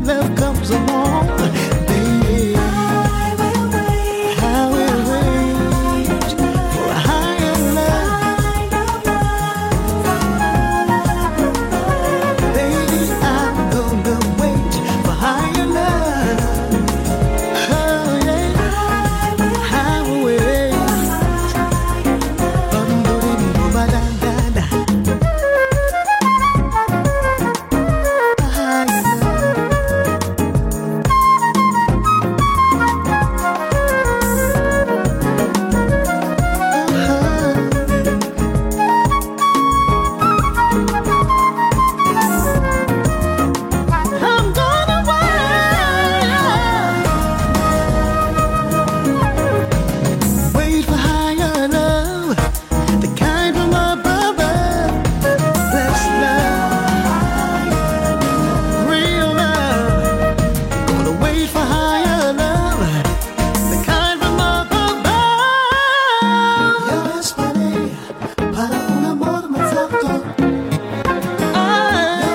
Love comes along, baby. I will wait, I will wait. need for higher love, the kind from up above. Io mi sparei para un amor más alto. Io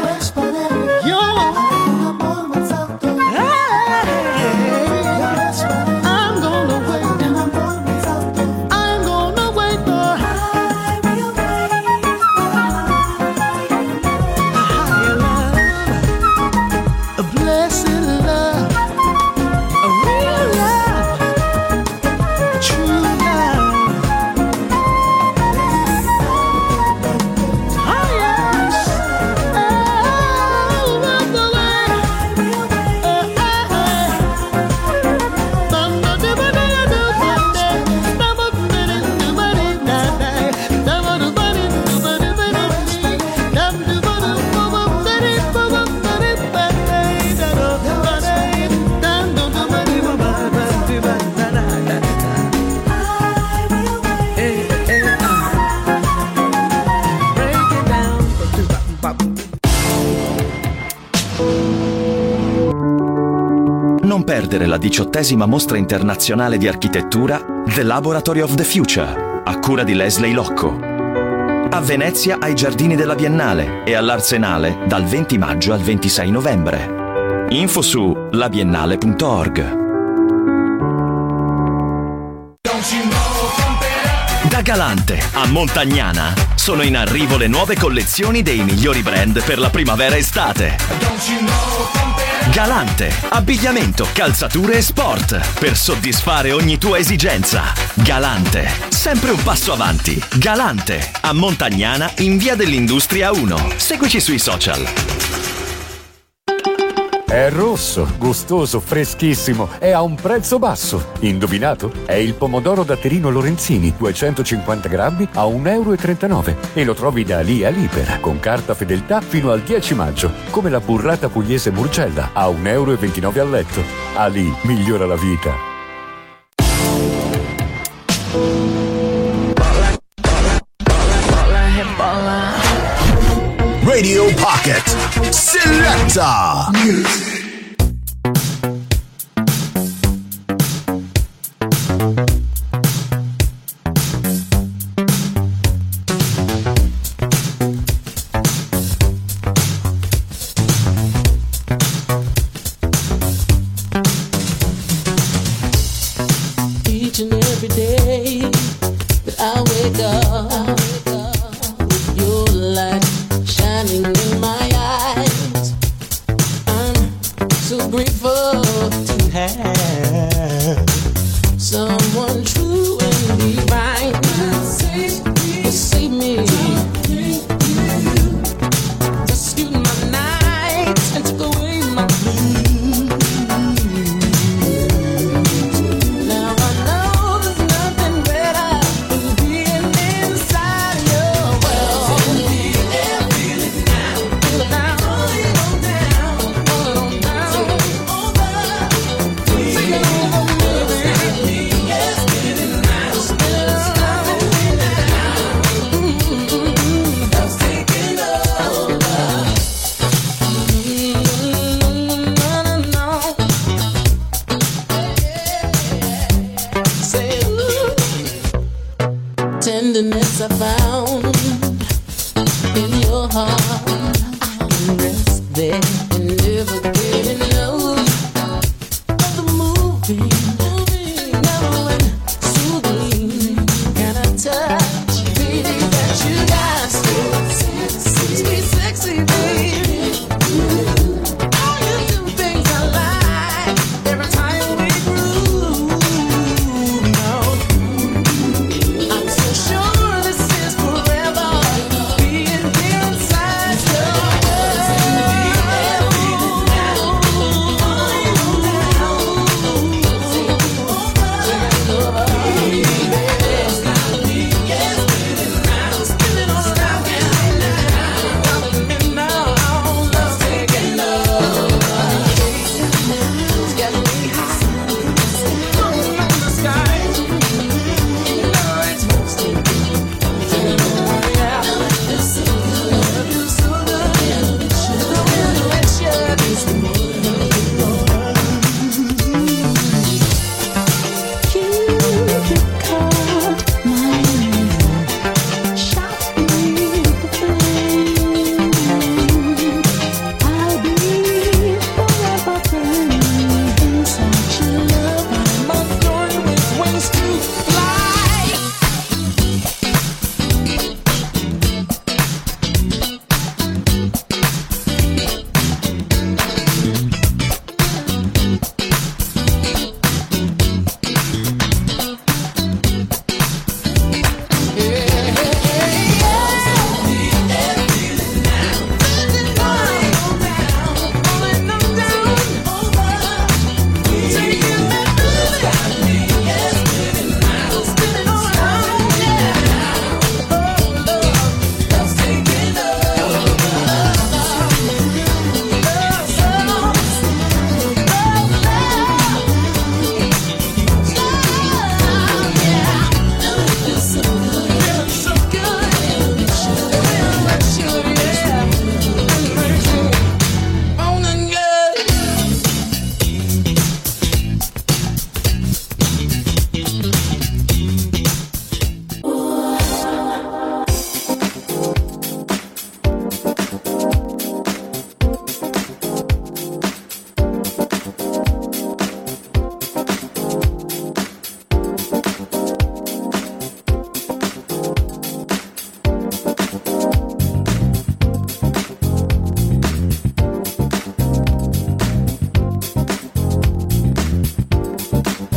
mi sparei para un amor más alto. I'm gonna wait for un amor más alto. I'm gonna wait for higher love, a blessed love. Non perdere la diciottesima mostra internazionale di architettura The Laboratory of the Future, a cura di Lesley Lokko. A Venezia ai giardini della Biennale e all'Arsenale dal venti maggio al ventisei novembre. Info su labiennale punto org. Da Galante a Montagnana sono in arrivo le nuove collezioni dei migliori brand per la primavera-estate. Galante, abbigliamento, calzature e sport per soddisfare ogni tua esigenza. Galante, sempre un passo avanti. Galante a Montagnana in via dell'Industria uno. Seguici sui social. È rosso, gustoso, freschissimo e a un prezzo basso. Indovinato? È il pomodoro da Terino Lorenzini, duecentocinquanta grammi a un euro e trentanove. E lo trovi da lì a Aliper, con carta fedeltà fino al dieci maggio. Come la burrata pugliese Burcella, a un euro e ventinove al letto. Ali migliora la vita. Radio Pocket. Selecta Music. Each and every day that I wake up with your light shining in my eyes, so grateful to have someone true and divine to save me, to save me. Rescued my night and took away my blues. Now I know there's nothing better than being inside your world. Feel it now, feel it now, pull it on down, pull it on down. Tenderness I found in your heart. I can rest there and never get enough of the moving, knowing, soothing kind of touch, baby, that you got. Sweet, sexy, sweet, sexy, baby. All you do things I like every time we groove. No, I'm so sure this is forever. Being inside your world.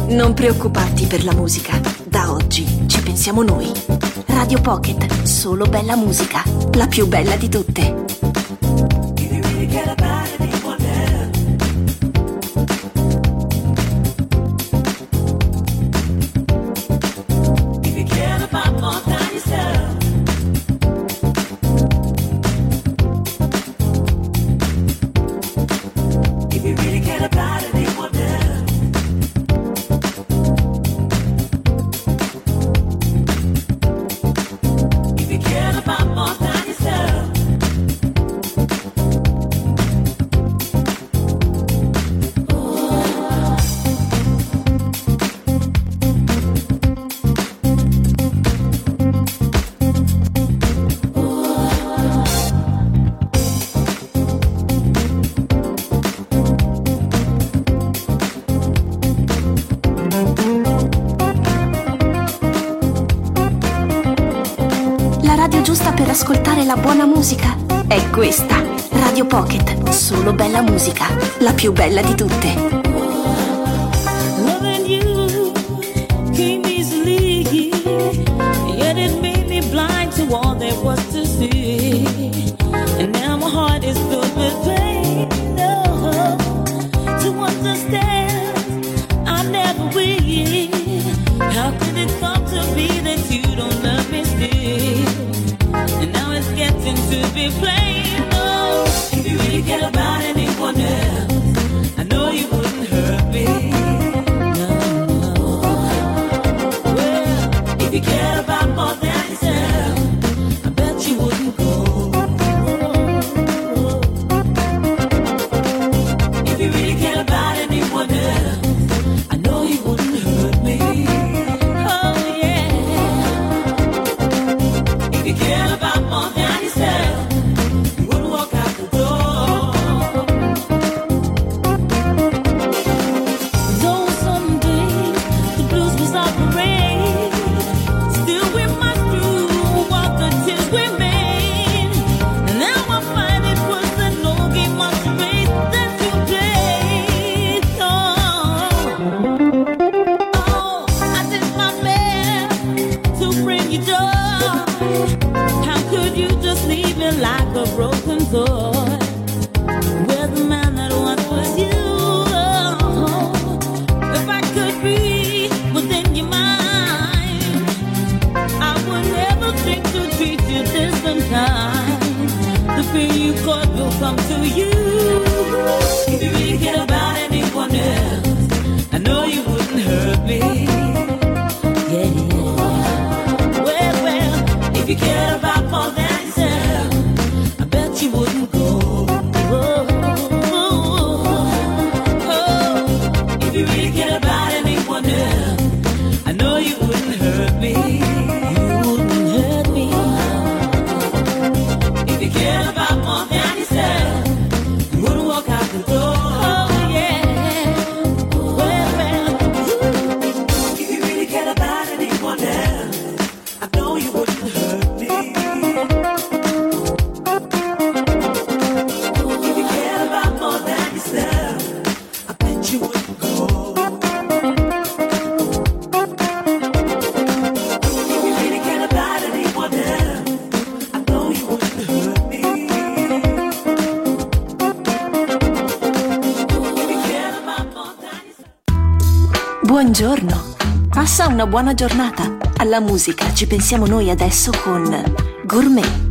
Non preoccuparti per la musica. Da oggi ci pensiamo noi. Radio Pocket, solo bella musica. La più bella di tutte. Per ascoltare la buona musica è questa Radio Pocket, solo bella musica, la più bella di tutte. Buongiorno, passa una buona giornata. Alla musica ci pensiamo noi adesso con Gourmet.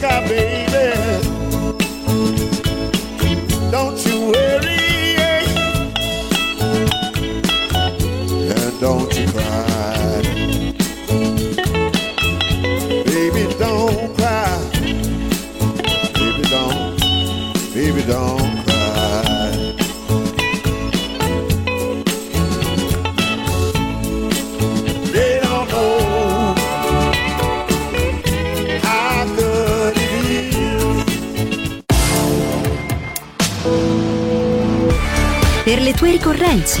sugar, baby. Don't you worry, and don't you cry, baby. Don't cry, baby. Don't, baby. Don't. Per le tue ricorrenze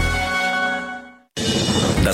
Da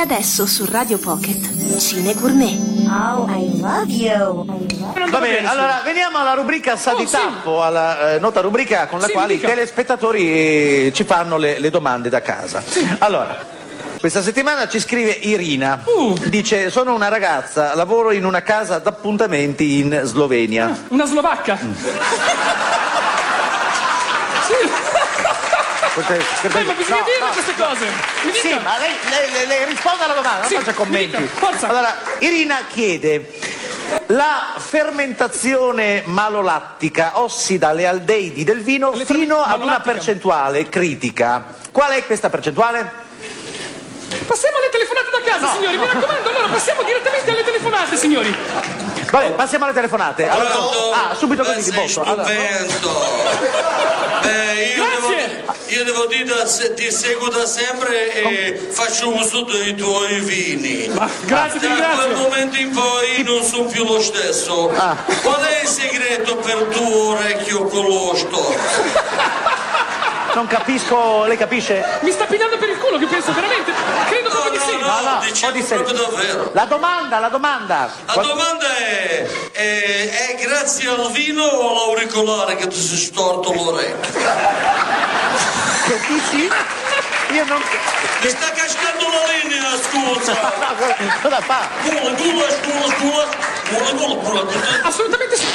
Adesso su Radio Pocket, Cine Gourmet. Oh, I love you. I love you. Va bene, allora veniamo alla rubrica Sa di oh, Tappo, sì. alla eh, nota rubrica con la sì, quale i telespettatori eh, ci fanno le, le domande da casa. Sì. Allora, questa settimana ci scrive Irina, uh. dice: sono una ragazza, lavoro in una casa d'appuntamenti in Slovenia. Ah, una slovacca. Mm. Sì. Perché... Beh, ma bisogna no, dire no, queste cose. Mi dica. Sì, ma lei, lei, lei, lei risponda alla domanda, sì, non faccia commenti. Forza. Allora, Irina chiede: la fermentazione malolattica ossida le aldeidi del vino le fino fer- ad una percentuale critica. Qual è questa percentuale? Passiamo alle telefonate da casa, no, signori, no. Mi raccomando, allora passiamo direttamente alle telefonate, signori. Vabbè, passiamo alle telefonate. Allora, pronto, ah, subito così di botto. Allora, eh, io Grazie. Devo, io devo dire, da, ti seguo da sempre e Com- faccio uso dei tuoi vini. Ma, grazie, da grazie. Quel momento in poi non sono più lo stesso. Ah. Qual è il segreto per tuo orecchio colosto? Non capisco, lei capisce? Mi sta pigliando per il culo, che penso veramente. Credo no, proprio di sì. No, no, no, diciamo di proprio davvero. La domanda, la domanda. La Qual... domanda è, è, è grazie al vino o all'auricolare che ti sei storto l'orecchio? Che dici? Io non... Mi sta cascando la linea, scusa. No, cosa fa? Culo, culo, culo, culo, culo, culo, culo. Assolutamente sì.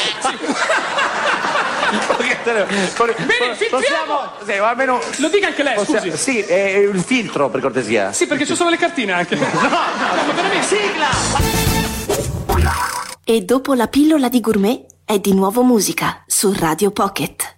Bene, filtriamo. Sì, almeno... Lo dica anche lei, possiamo... scusi. Sì, eh, il filtro, per cortesia. Sì, perché ci sono le cartine anche. No, no, no, no, ma veramente. Sigla! E dopo la pillola di Gourmet è di nuovo musica su Radio Pocket.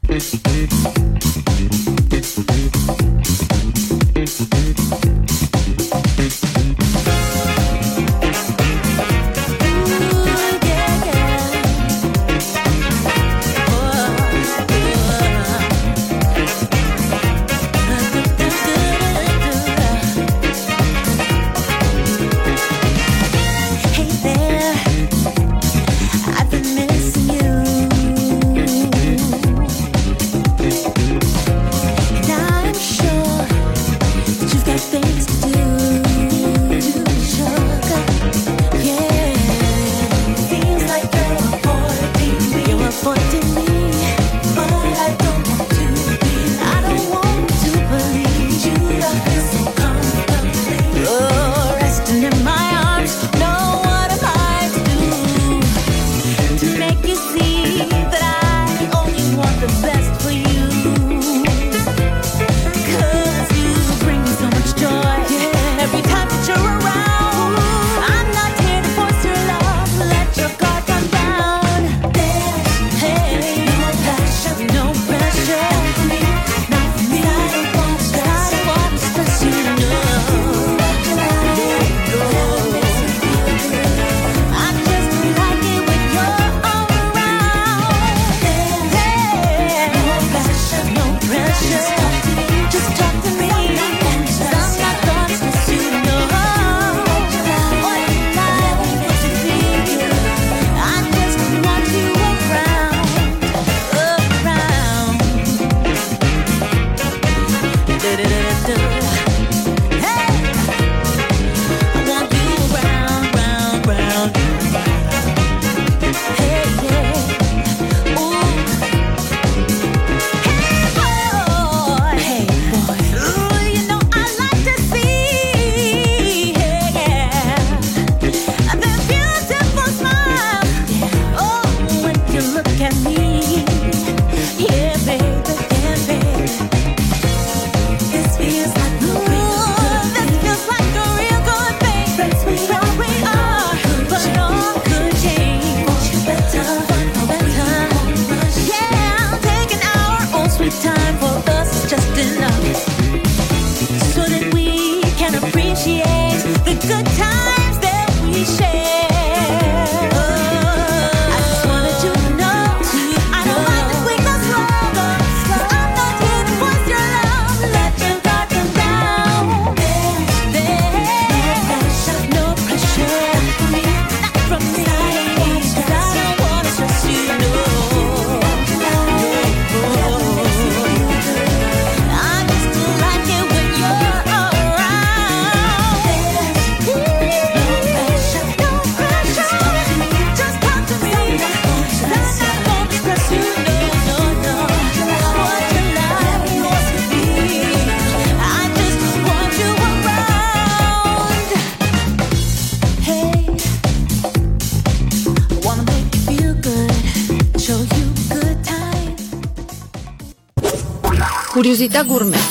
Curiosità gourmet.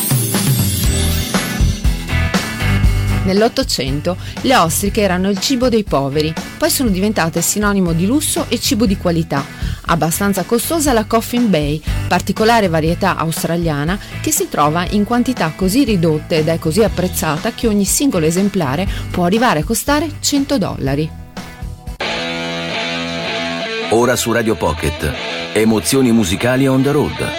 Nell'Ottocento le ostriche erano il cibo dei poveri, poi sono diventate sinonimo di lusso e cibo di qualità, abbastanza costosa la Coffin Bay, particolare varietà australiana che si trova in quantità così ridotte ed è così apprezzata che ogni singolo esemplare può arrivare a costare cento dollari. Ora su Radio Pocket, emozioni musicali on the road.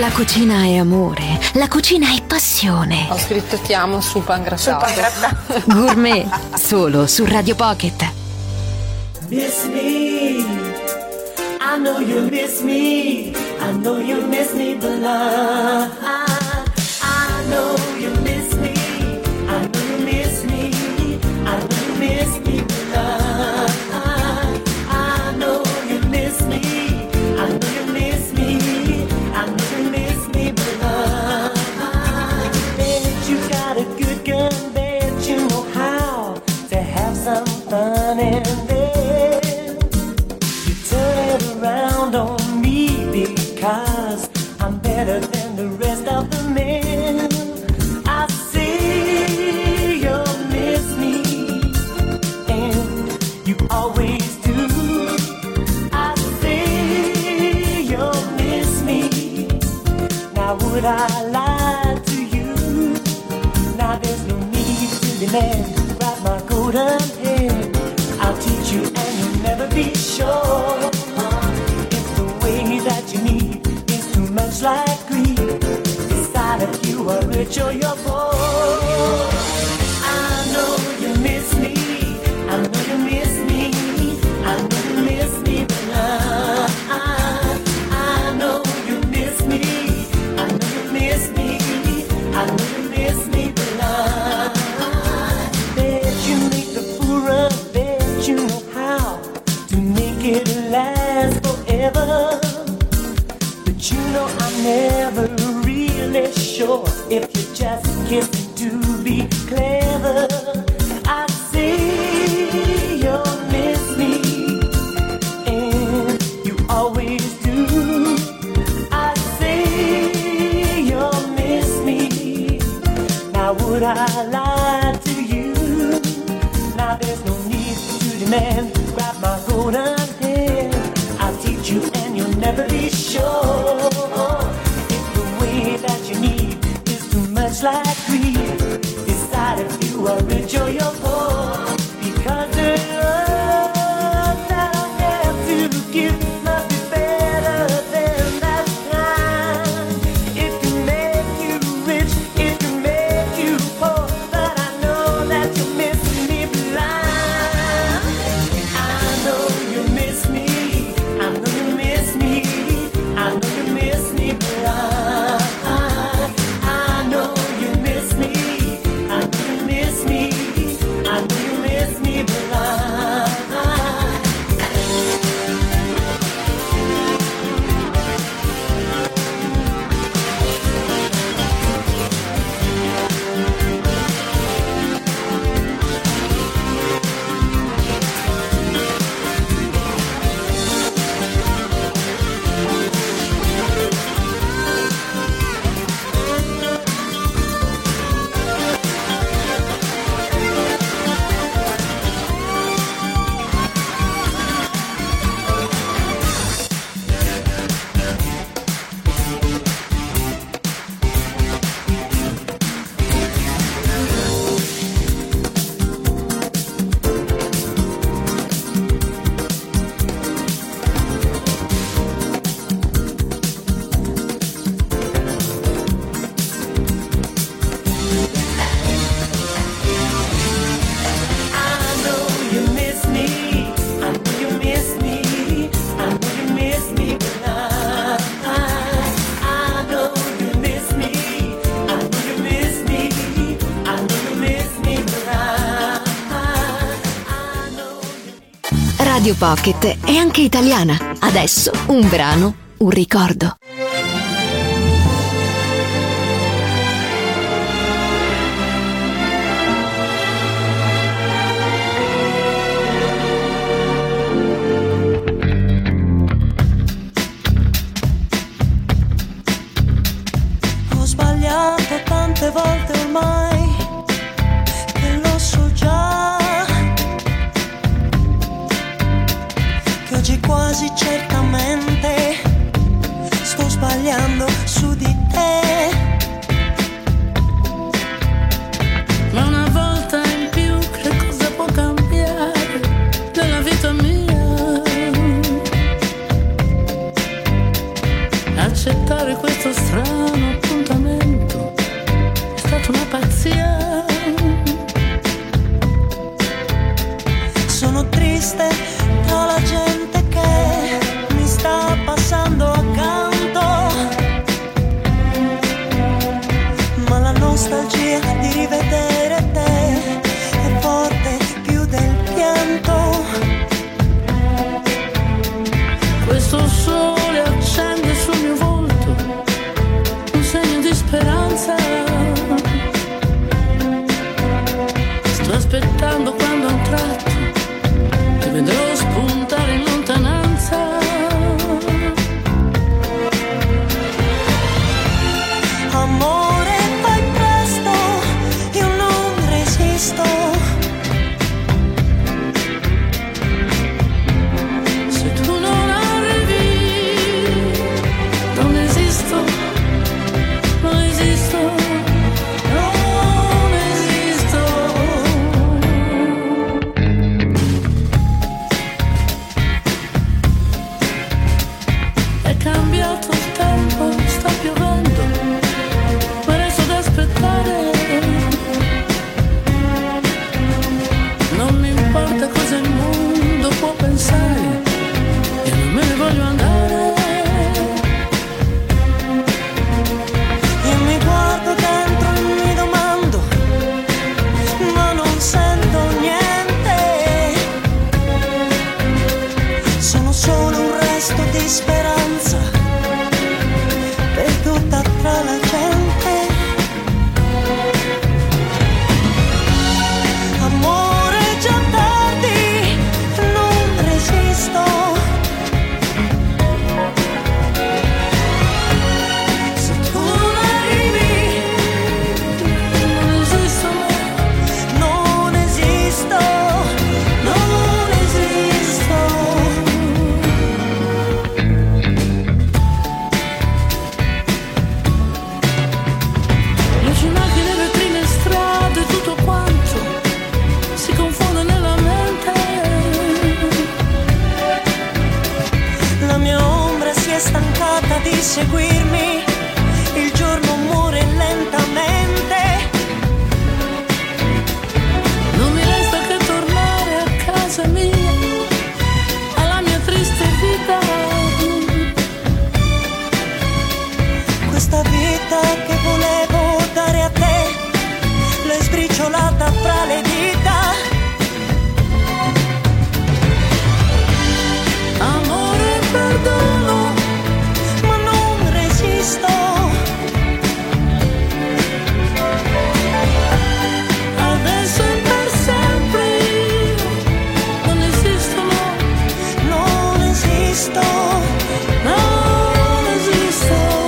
La cucina è amore, la cucina è passione. Ho scritto ti amo sul pangrattato. Gourmet, solo su Radio Pocket. Miss me, I know you miss me, I know you miss me, but love, I, I know you miss me, I know you miss me, I know you miss me, but love, I, I know you miss me, I know you miss me. I'll teach gift to be clever. I see you'll miss me, and you always do. I see you'll miss me. Now would I lie to you? Now there's no need to demand. Grab my golden hand. I'll teach you, and you'll never be sure. Like we decide if you are rich or you're poor, because the love that I have to give must be better than that kind. It can make you rich, it can make you poor, but I know that you miss me blind. I know you miss me, I know you miss me, I know you miss me blind. Radio Pocket è anche italiana. Adesso un brano, un ricordo. Ho sbagliato tante volte ormai, che lo so già. Oggi quasi certamente sto sbagliando su di te. Ma una volta in più che cosa può cambiare nella vita mia? Accettare questo strano appuntamento è stata una pazzia. Sono triste tra la gente che mi sta passando accanto, ma la nostalgia di rivedere te è forte più del pianto. Questo sole accende sul mio volto un segno di speranza. Sto aspettando quando a un tratto ti vedrò spuntare in lontananza. Amore, fai presto, io non resisto. Se tu non arrivi, non esisto, non esisto, non esisto. È cambiato il tempo, sta piovendo, ma resto ad aspettare. Non mi importa cosa il mondo può pensare, io non me ne voglio andare. Io mi guardo dentro e mi domando, ma non sento niente. Sono solo un resto di speranza, perduta tra la gente. seguirmi, il giorno muore lentamente. Non mi resta che tornare a casa mia, alla mia triste vita. Questa vita che volevo dare a te, l'hai sbriciolata fra le dita. Amore, perdono, adesso e per sempre io non esisto, no, non esisto, non esisto.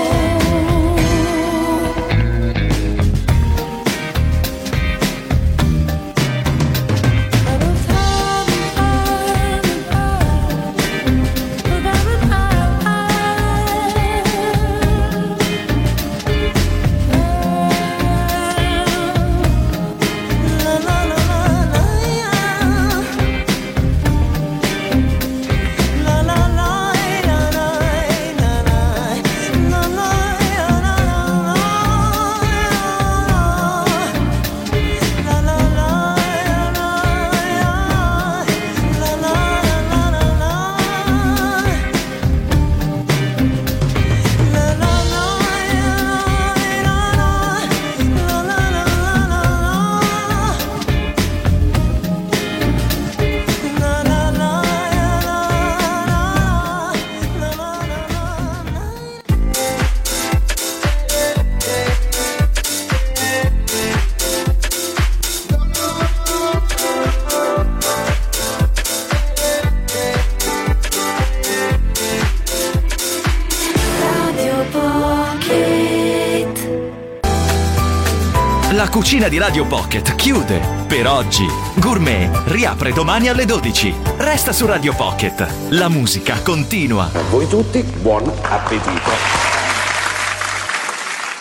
La cucina di Radio Pocket chiude per oggi. Gourmet riapre domani alle dodici. Resta su Radio Pocket. La musica continua. A voi tutti buon appetito.